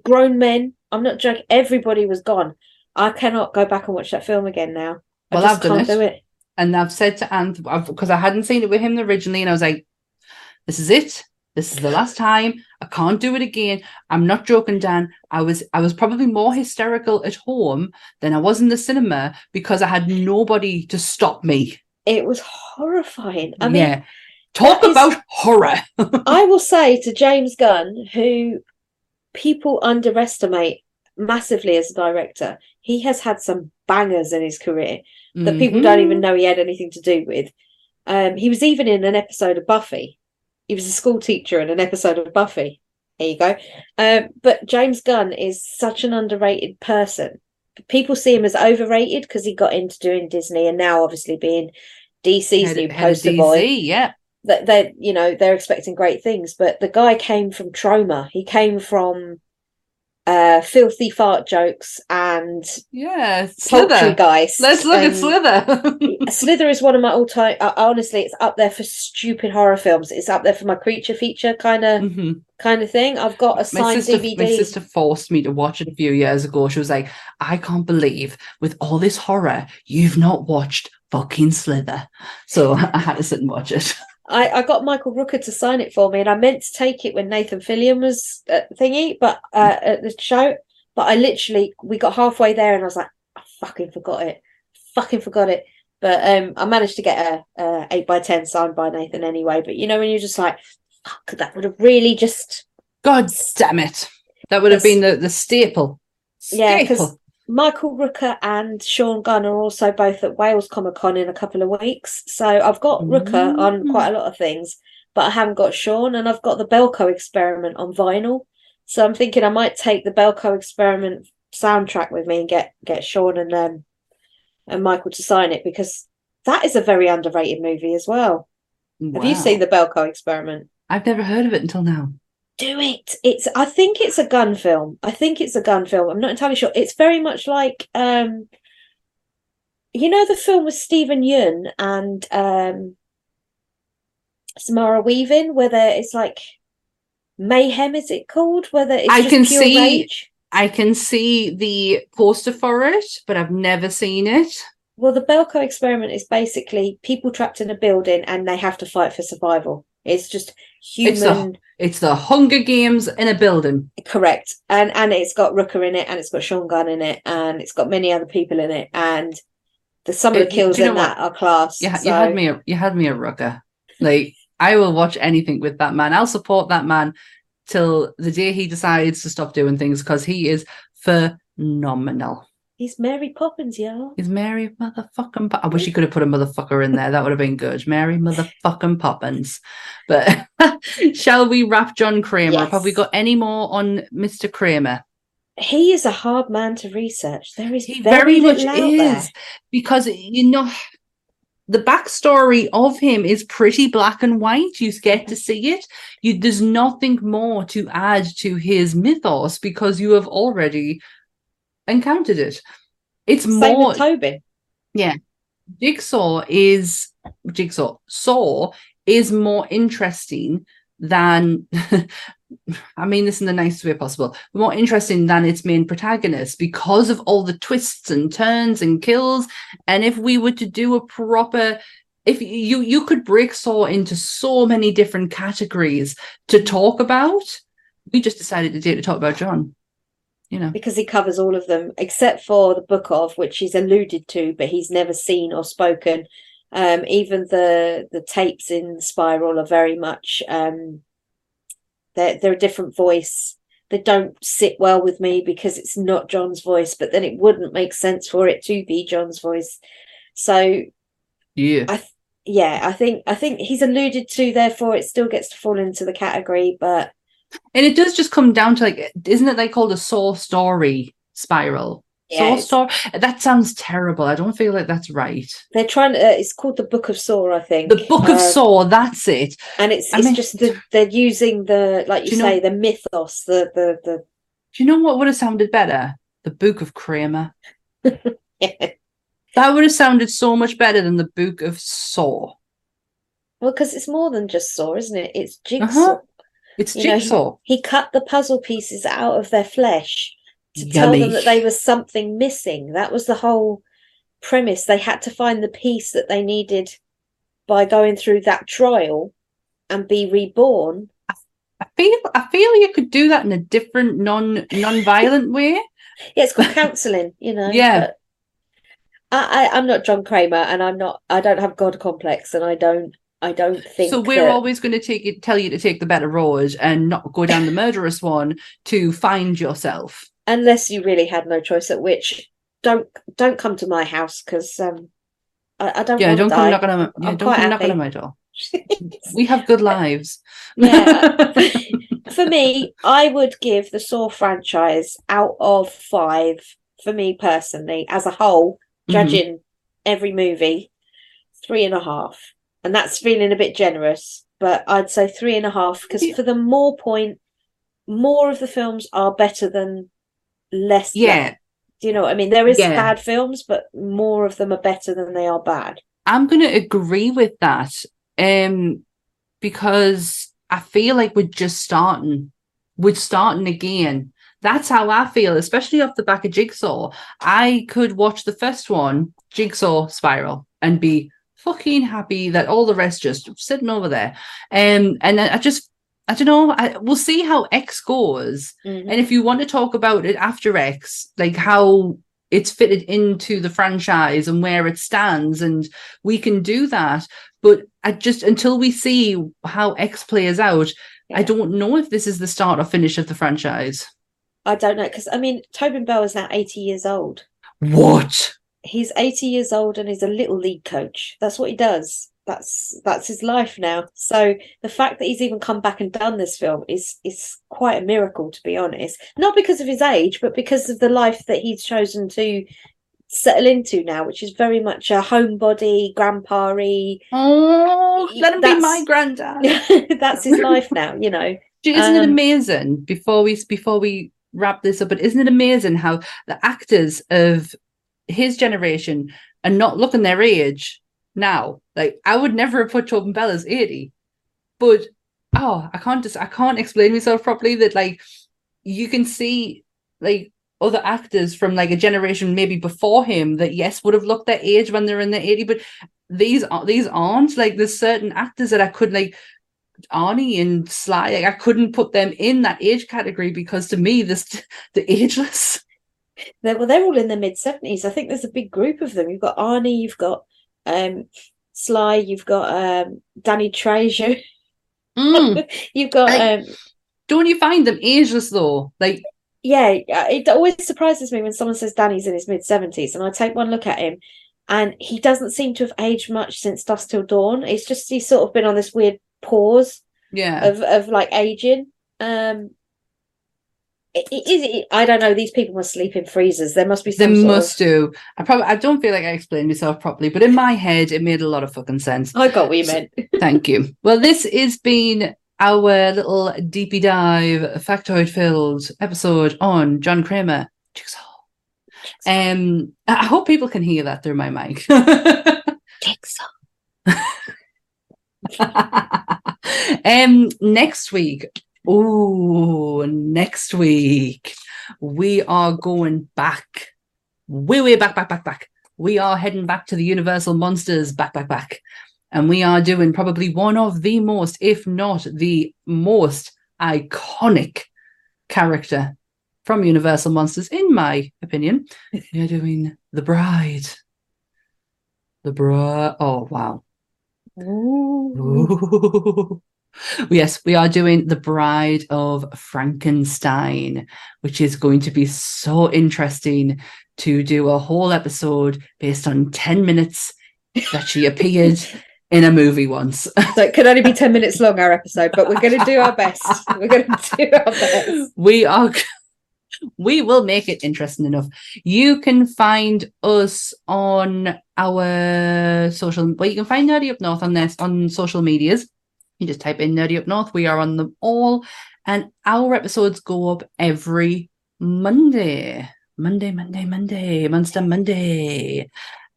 grown men. I'm not joking. Everybody was gone. I cannot go back and watch that film again now. I well, I've done it. do it. And I've said to Anth, because I hadn't seen it with him originally, and I was like, this is it. This is the last time. I can't do it again. I'm not joking, Dan. I was I was probably more hysterical at home than I was in the cinema because I had nobody to stop me. It was horrifying. I mean, yeah. Talk about is, horror. I will say to James Gunn, who people underestimate massively as a director, he has had some bangers in his career that mm-hmm. people don't even know he had anything to do with. Um, he was even in an episode of Buffy. He was a school teacher in an episode of Buffy. There you go. Um, but James Gunn is such an underrated person. People see him as overrated because he got into doing Disney and now obviously being D C's head, new poster boy. Yeah. That they're, you know, they're expecting great things. But the guy came from trauma. He came from uh, filthy fart jokes and yeah, Slither. Guys. Let's look um, at Slither. Slither is one of my all-time. Uh, honestly, it's up there for stupid horror films. It's up there for my creature feature kind of mm-hmm. kind of thing. I've got a signed my sister, D V D. My sister forced me to watch it a few years ago. She was like, "I can't believe with all this horror, you've not watched fucking Slither." So I had to sit and watch it. I, I got Michael Rooker to sign it for me, and I meant to take it when Nathan Fillion was uh, thingy, but uh, at the show. But I literally we got halfway there, and I was like, fucking forgot it. Fucking forgot it. But um, I managed to get a, a eight by ten signed by Nathan anyway. But you know, when you're just like, fuck, that would have really just... God damn it. That would have been the, the staple. staple. Yeah, because Michael Rooker and Sean Gunn are also both at Wales Comic Con in a couple of weeks. So I've got Rooker mm. on quite a lot of things, but I haven't got Sean, and I've got the Belko Experiment on vinyl. So I'm thinking I might take the Belko Experiment soundtrack with me and get, get Sean and um, and Michael to sign it, because that is a very underrated movie as well. Wow. Have you seen the Belko Experiment? I've never heard of it until now. Do it. It's I think it's a gun film. I think it's a gun film. I'm not entirely sure. It's very much like um you know the film with Stephen Yeun and um Samara Weaving, whether it's like Mayhem, is it called? Whether it's I just can pure see rage? I can see the poster for it, but I've never seen it. Well, the Belko Experiment is basically people trapped in a building and they have to fight for survival. It's just human. It's the, it's the Hunger Games in a building. Correct. And and it's got Rooker in it, and it's got Sean Gunn in it, and it's got many other people in it. And the some of the kills in that are class. Yeah, so. you had me. You had me a Rooker. Like, I will watch anything with that man. I'll support that man till the day he decides to stop doing things, because he is phenomenal. He's Mary Poppins, y'all. He's Mary motherfucking Poppins. I wish you could have put a motherfucker in there. That would have been good. Mary motherfucking Poppins. But shall we wrap John Kramer yes. up? Have we got any more on Mister Kramer? He is a hard man to research. There is he very, very much out is there. Because, you know, the backstory of him is pretty black and white. You get to see it. You, there's nothing more to add to his mythos because you have already encountered it. It's Same more with Tobin. Yeah. Jigsaw is Jigsaw. Saw is more interesting than I mean this in the nicest way possible. More interesting than its main protagonist because of all the twists and turns and kills. And if we were to do a proper if you you could break Saw into so many different categories to talk about. We just decided today to talk about John. You know. Because he covers all of them, except for the book of, which he's alluded to, but he's never seen or spoken. Um, even the the tapes in Spiral are very much, um, they're, they're a different voice. They don't sit well with me because it's not John's voice, but then it wouldn't make sense for it to be John's voice. So, yeah, I th- yeah, I think I think he's alluded to, therefore it still gets to fall into the category, but and it does just come down to, like, isn't it like called a Saw story spiral? Yeah, Saw story? That sounds terrible. I don't feel like that's right. They're trying to, uh, it's called the Book of Saw, I think. The Book of uh, Saw, that's it. And it's I it's mean, just, the, they're using the, like you, you say, know, the mythos, the, the, the... Do you know what would have sounded better? The Book of Kramer. Yeah. That would have sounded so much better than the Book of Saw. Well, because it's more than just Saw, isn't it? It's Jigsaw. Uh-huh. It's you Jigsaw. Know, he, he cut the puzzle pieces out of their flesh to Yummy. Tell them that they was something missing. That was the whole premise. They had to find the piece that they needed by going through that trial and be reborn. I, I feel I feel you could do that in a different non non-violent way. Yeah, it's called counselling, you know. Yeah. I, I, I'm not John Kramer, and I'm not I don't have God complex, and I don't I don't think so. We're that... always going to take it, tell you to take the better road and not go down the murderous one to find yourself, unless you really had no choice. At which, don't don't come to my house because um, I, I don't. Yeah, want don't to come die. knocking on. My, yeah, I'm don't come knocking on my door. We have good lives. Yeah. For me, I would give the Saw franchise out of five. For me personally, as a whole, judging mm-hmm. every movie, three and a half. And that's feeling a bit generous, but I'd say three and a half because yeah. for the more point, more of the films are better than less. Yeah. Than. Do you know what I mean? There is yeah. bad films, but more of them are better than they are bad. I'm going to agree with that um, because I feel like we're just starting. We're starting again. That's how I feel, especially off the back of Jigsaw. I could watch the first one, Jigsaw Spiral, and be fucking happy that all the rest just sitting over there. Um, and I just, I don't know, I, we'll see how X goes. Mm-hmm. And if you want to talk about it after X, like how it's fitted into the franchise and where it stands, and we can do that. But I just, until we see how X plays out, yeah. I don't know if this is the start or finish of the franchise. I don't know, because I mean, Tobin Bell is now eighty years old. What? He's eighty years old and he's a little league coach. That's what he does. That's that's his life now. So the fact that he's even come back and done this film is is quite a miracle, to be honest. Not because of his age, but because of the life that he's chosen to settle into now, which is very much a homebody, grandpa-y. Oh, let him that's, be my granddad. That's his life now, you know. Isn't um, it amazing? Before we before we wrap this up, but isn't it amazing how the actors of his generation are not looking their age now? Like, I would never have put Tobin Bell as eighty, but oh, I can't just I can't explain myself properly. That, like, you can see like other actors from like a generation maybe before him that yes would have looked their age when they're in their eighty, but these are these aren't like there's certain actors that I could like. Arnie and Sly, like, I couldn't put them in that age category because to me this the ageless they're, well they're all in their mid seventies. I think there's a big group of them. You've got Arnie, you've got um Sly, you've got um Danny Trejo. Mm. You've got I, um don't you find them ageless though? Like, yeah, it always surprises me when someone says Danny's in his mid seventies and I take one look at him and he doesn't seem to have aged much since Dusk Till Dawn. It's just he's sort of been on this weird pause yeah of, of like aging. um it, it is it, I don't know, these people must sleep in freezers. There must be some they must of... do I probably I don't feel like I explained myself properly, but in my head it made a lot of fucking sense. I got what you meant. So, thank you. Well, this has been our little deepy dive factoid filled episode on John Kramer Jigsaw. um I hope people can hear that through my mic. Jigsaw. um next week oh next week we are going back way way back back back back we are heading back to the Universal Monsters back back back and we are doing probably one of the most, if not the most iconic character from Universal Monsters, in my opinion. We're doing the bride the bride oh wow Ooh. Ooh. Yes, we are doing The Bride of Frankenstein, which is going to be so interesting to do a whole episode based on ten minutes that she appeared in a movie once. So it could only be ten minutes long, our episode, but we're going to do our best. We're going to do our best. We are... We will make it interesting enough. You can find us on our social... Well, you can find Nerdy Up North on, this, on social medias. You just type in Nerdy Up North. We are on them all. And our episodes go up every Monday. Monday, Monday, Monday. Monster Monday.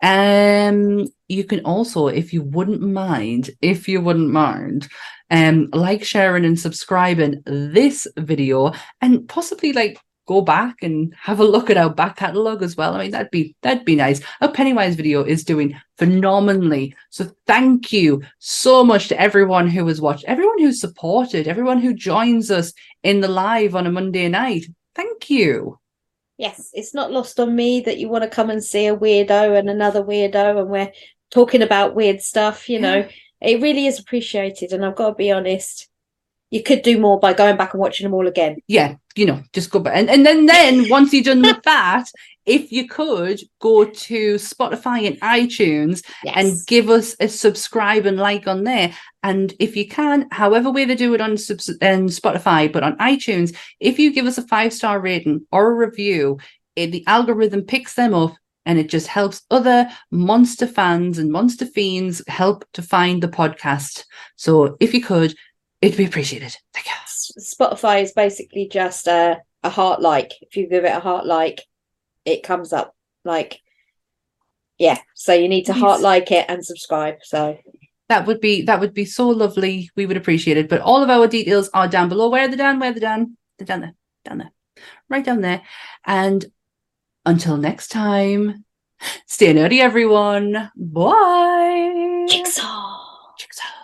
Um, you can also, if you wouldn't mind, if you wouldn't mind... Um, like, sharing and subscribing this video, and possibly like go back and have a look at our back catalogue as well. I mean, that'd be that'd be nice. Our Pennywise video is doing phenomenally, so thank you so much to everyone who has watched, everyone who supported, everyone who joins us in the live on a Monday night. Thank you. Yes, it's not lost on me that you want to come and see a weirdo and another weirdo, and we're talking about weird stuff, you know. Yeah. It really is appreciated, and I've got to be honest, you could do more by going back and watching them all again. Yeah, you know, just go back. And, and then, then once you're done with that, if you could, go to Spotify and iTunes yes. and give us a subscribe and like on there. And if you can, however way they do it on subs- and Spotify, but on iTunes, if you give us a five-star rating or a review, it, the algorithm picks them up. And it just helps other monster fans and monster fiends help to find the podcast. So if you could, it'd be appreciated. Thank you. Spotify is basically just a, a heart like. If you give it a heart like, it comes up. Like, yeah. So you need to Please. heart like it and subscribe. So that would be that would be so lovely. We would appreciate it. But all of our details are down below. Where are they down? Where are they down? They're down there. Down there. Right down there. And until next time, stay nerdy, everyone. Bye. Jigsaw. Jigsaw.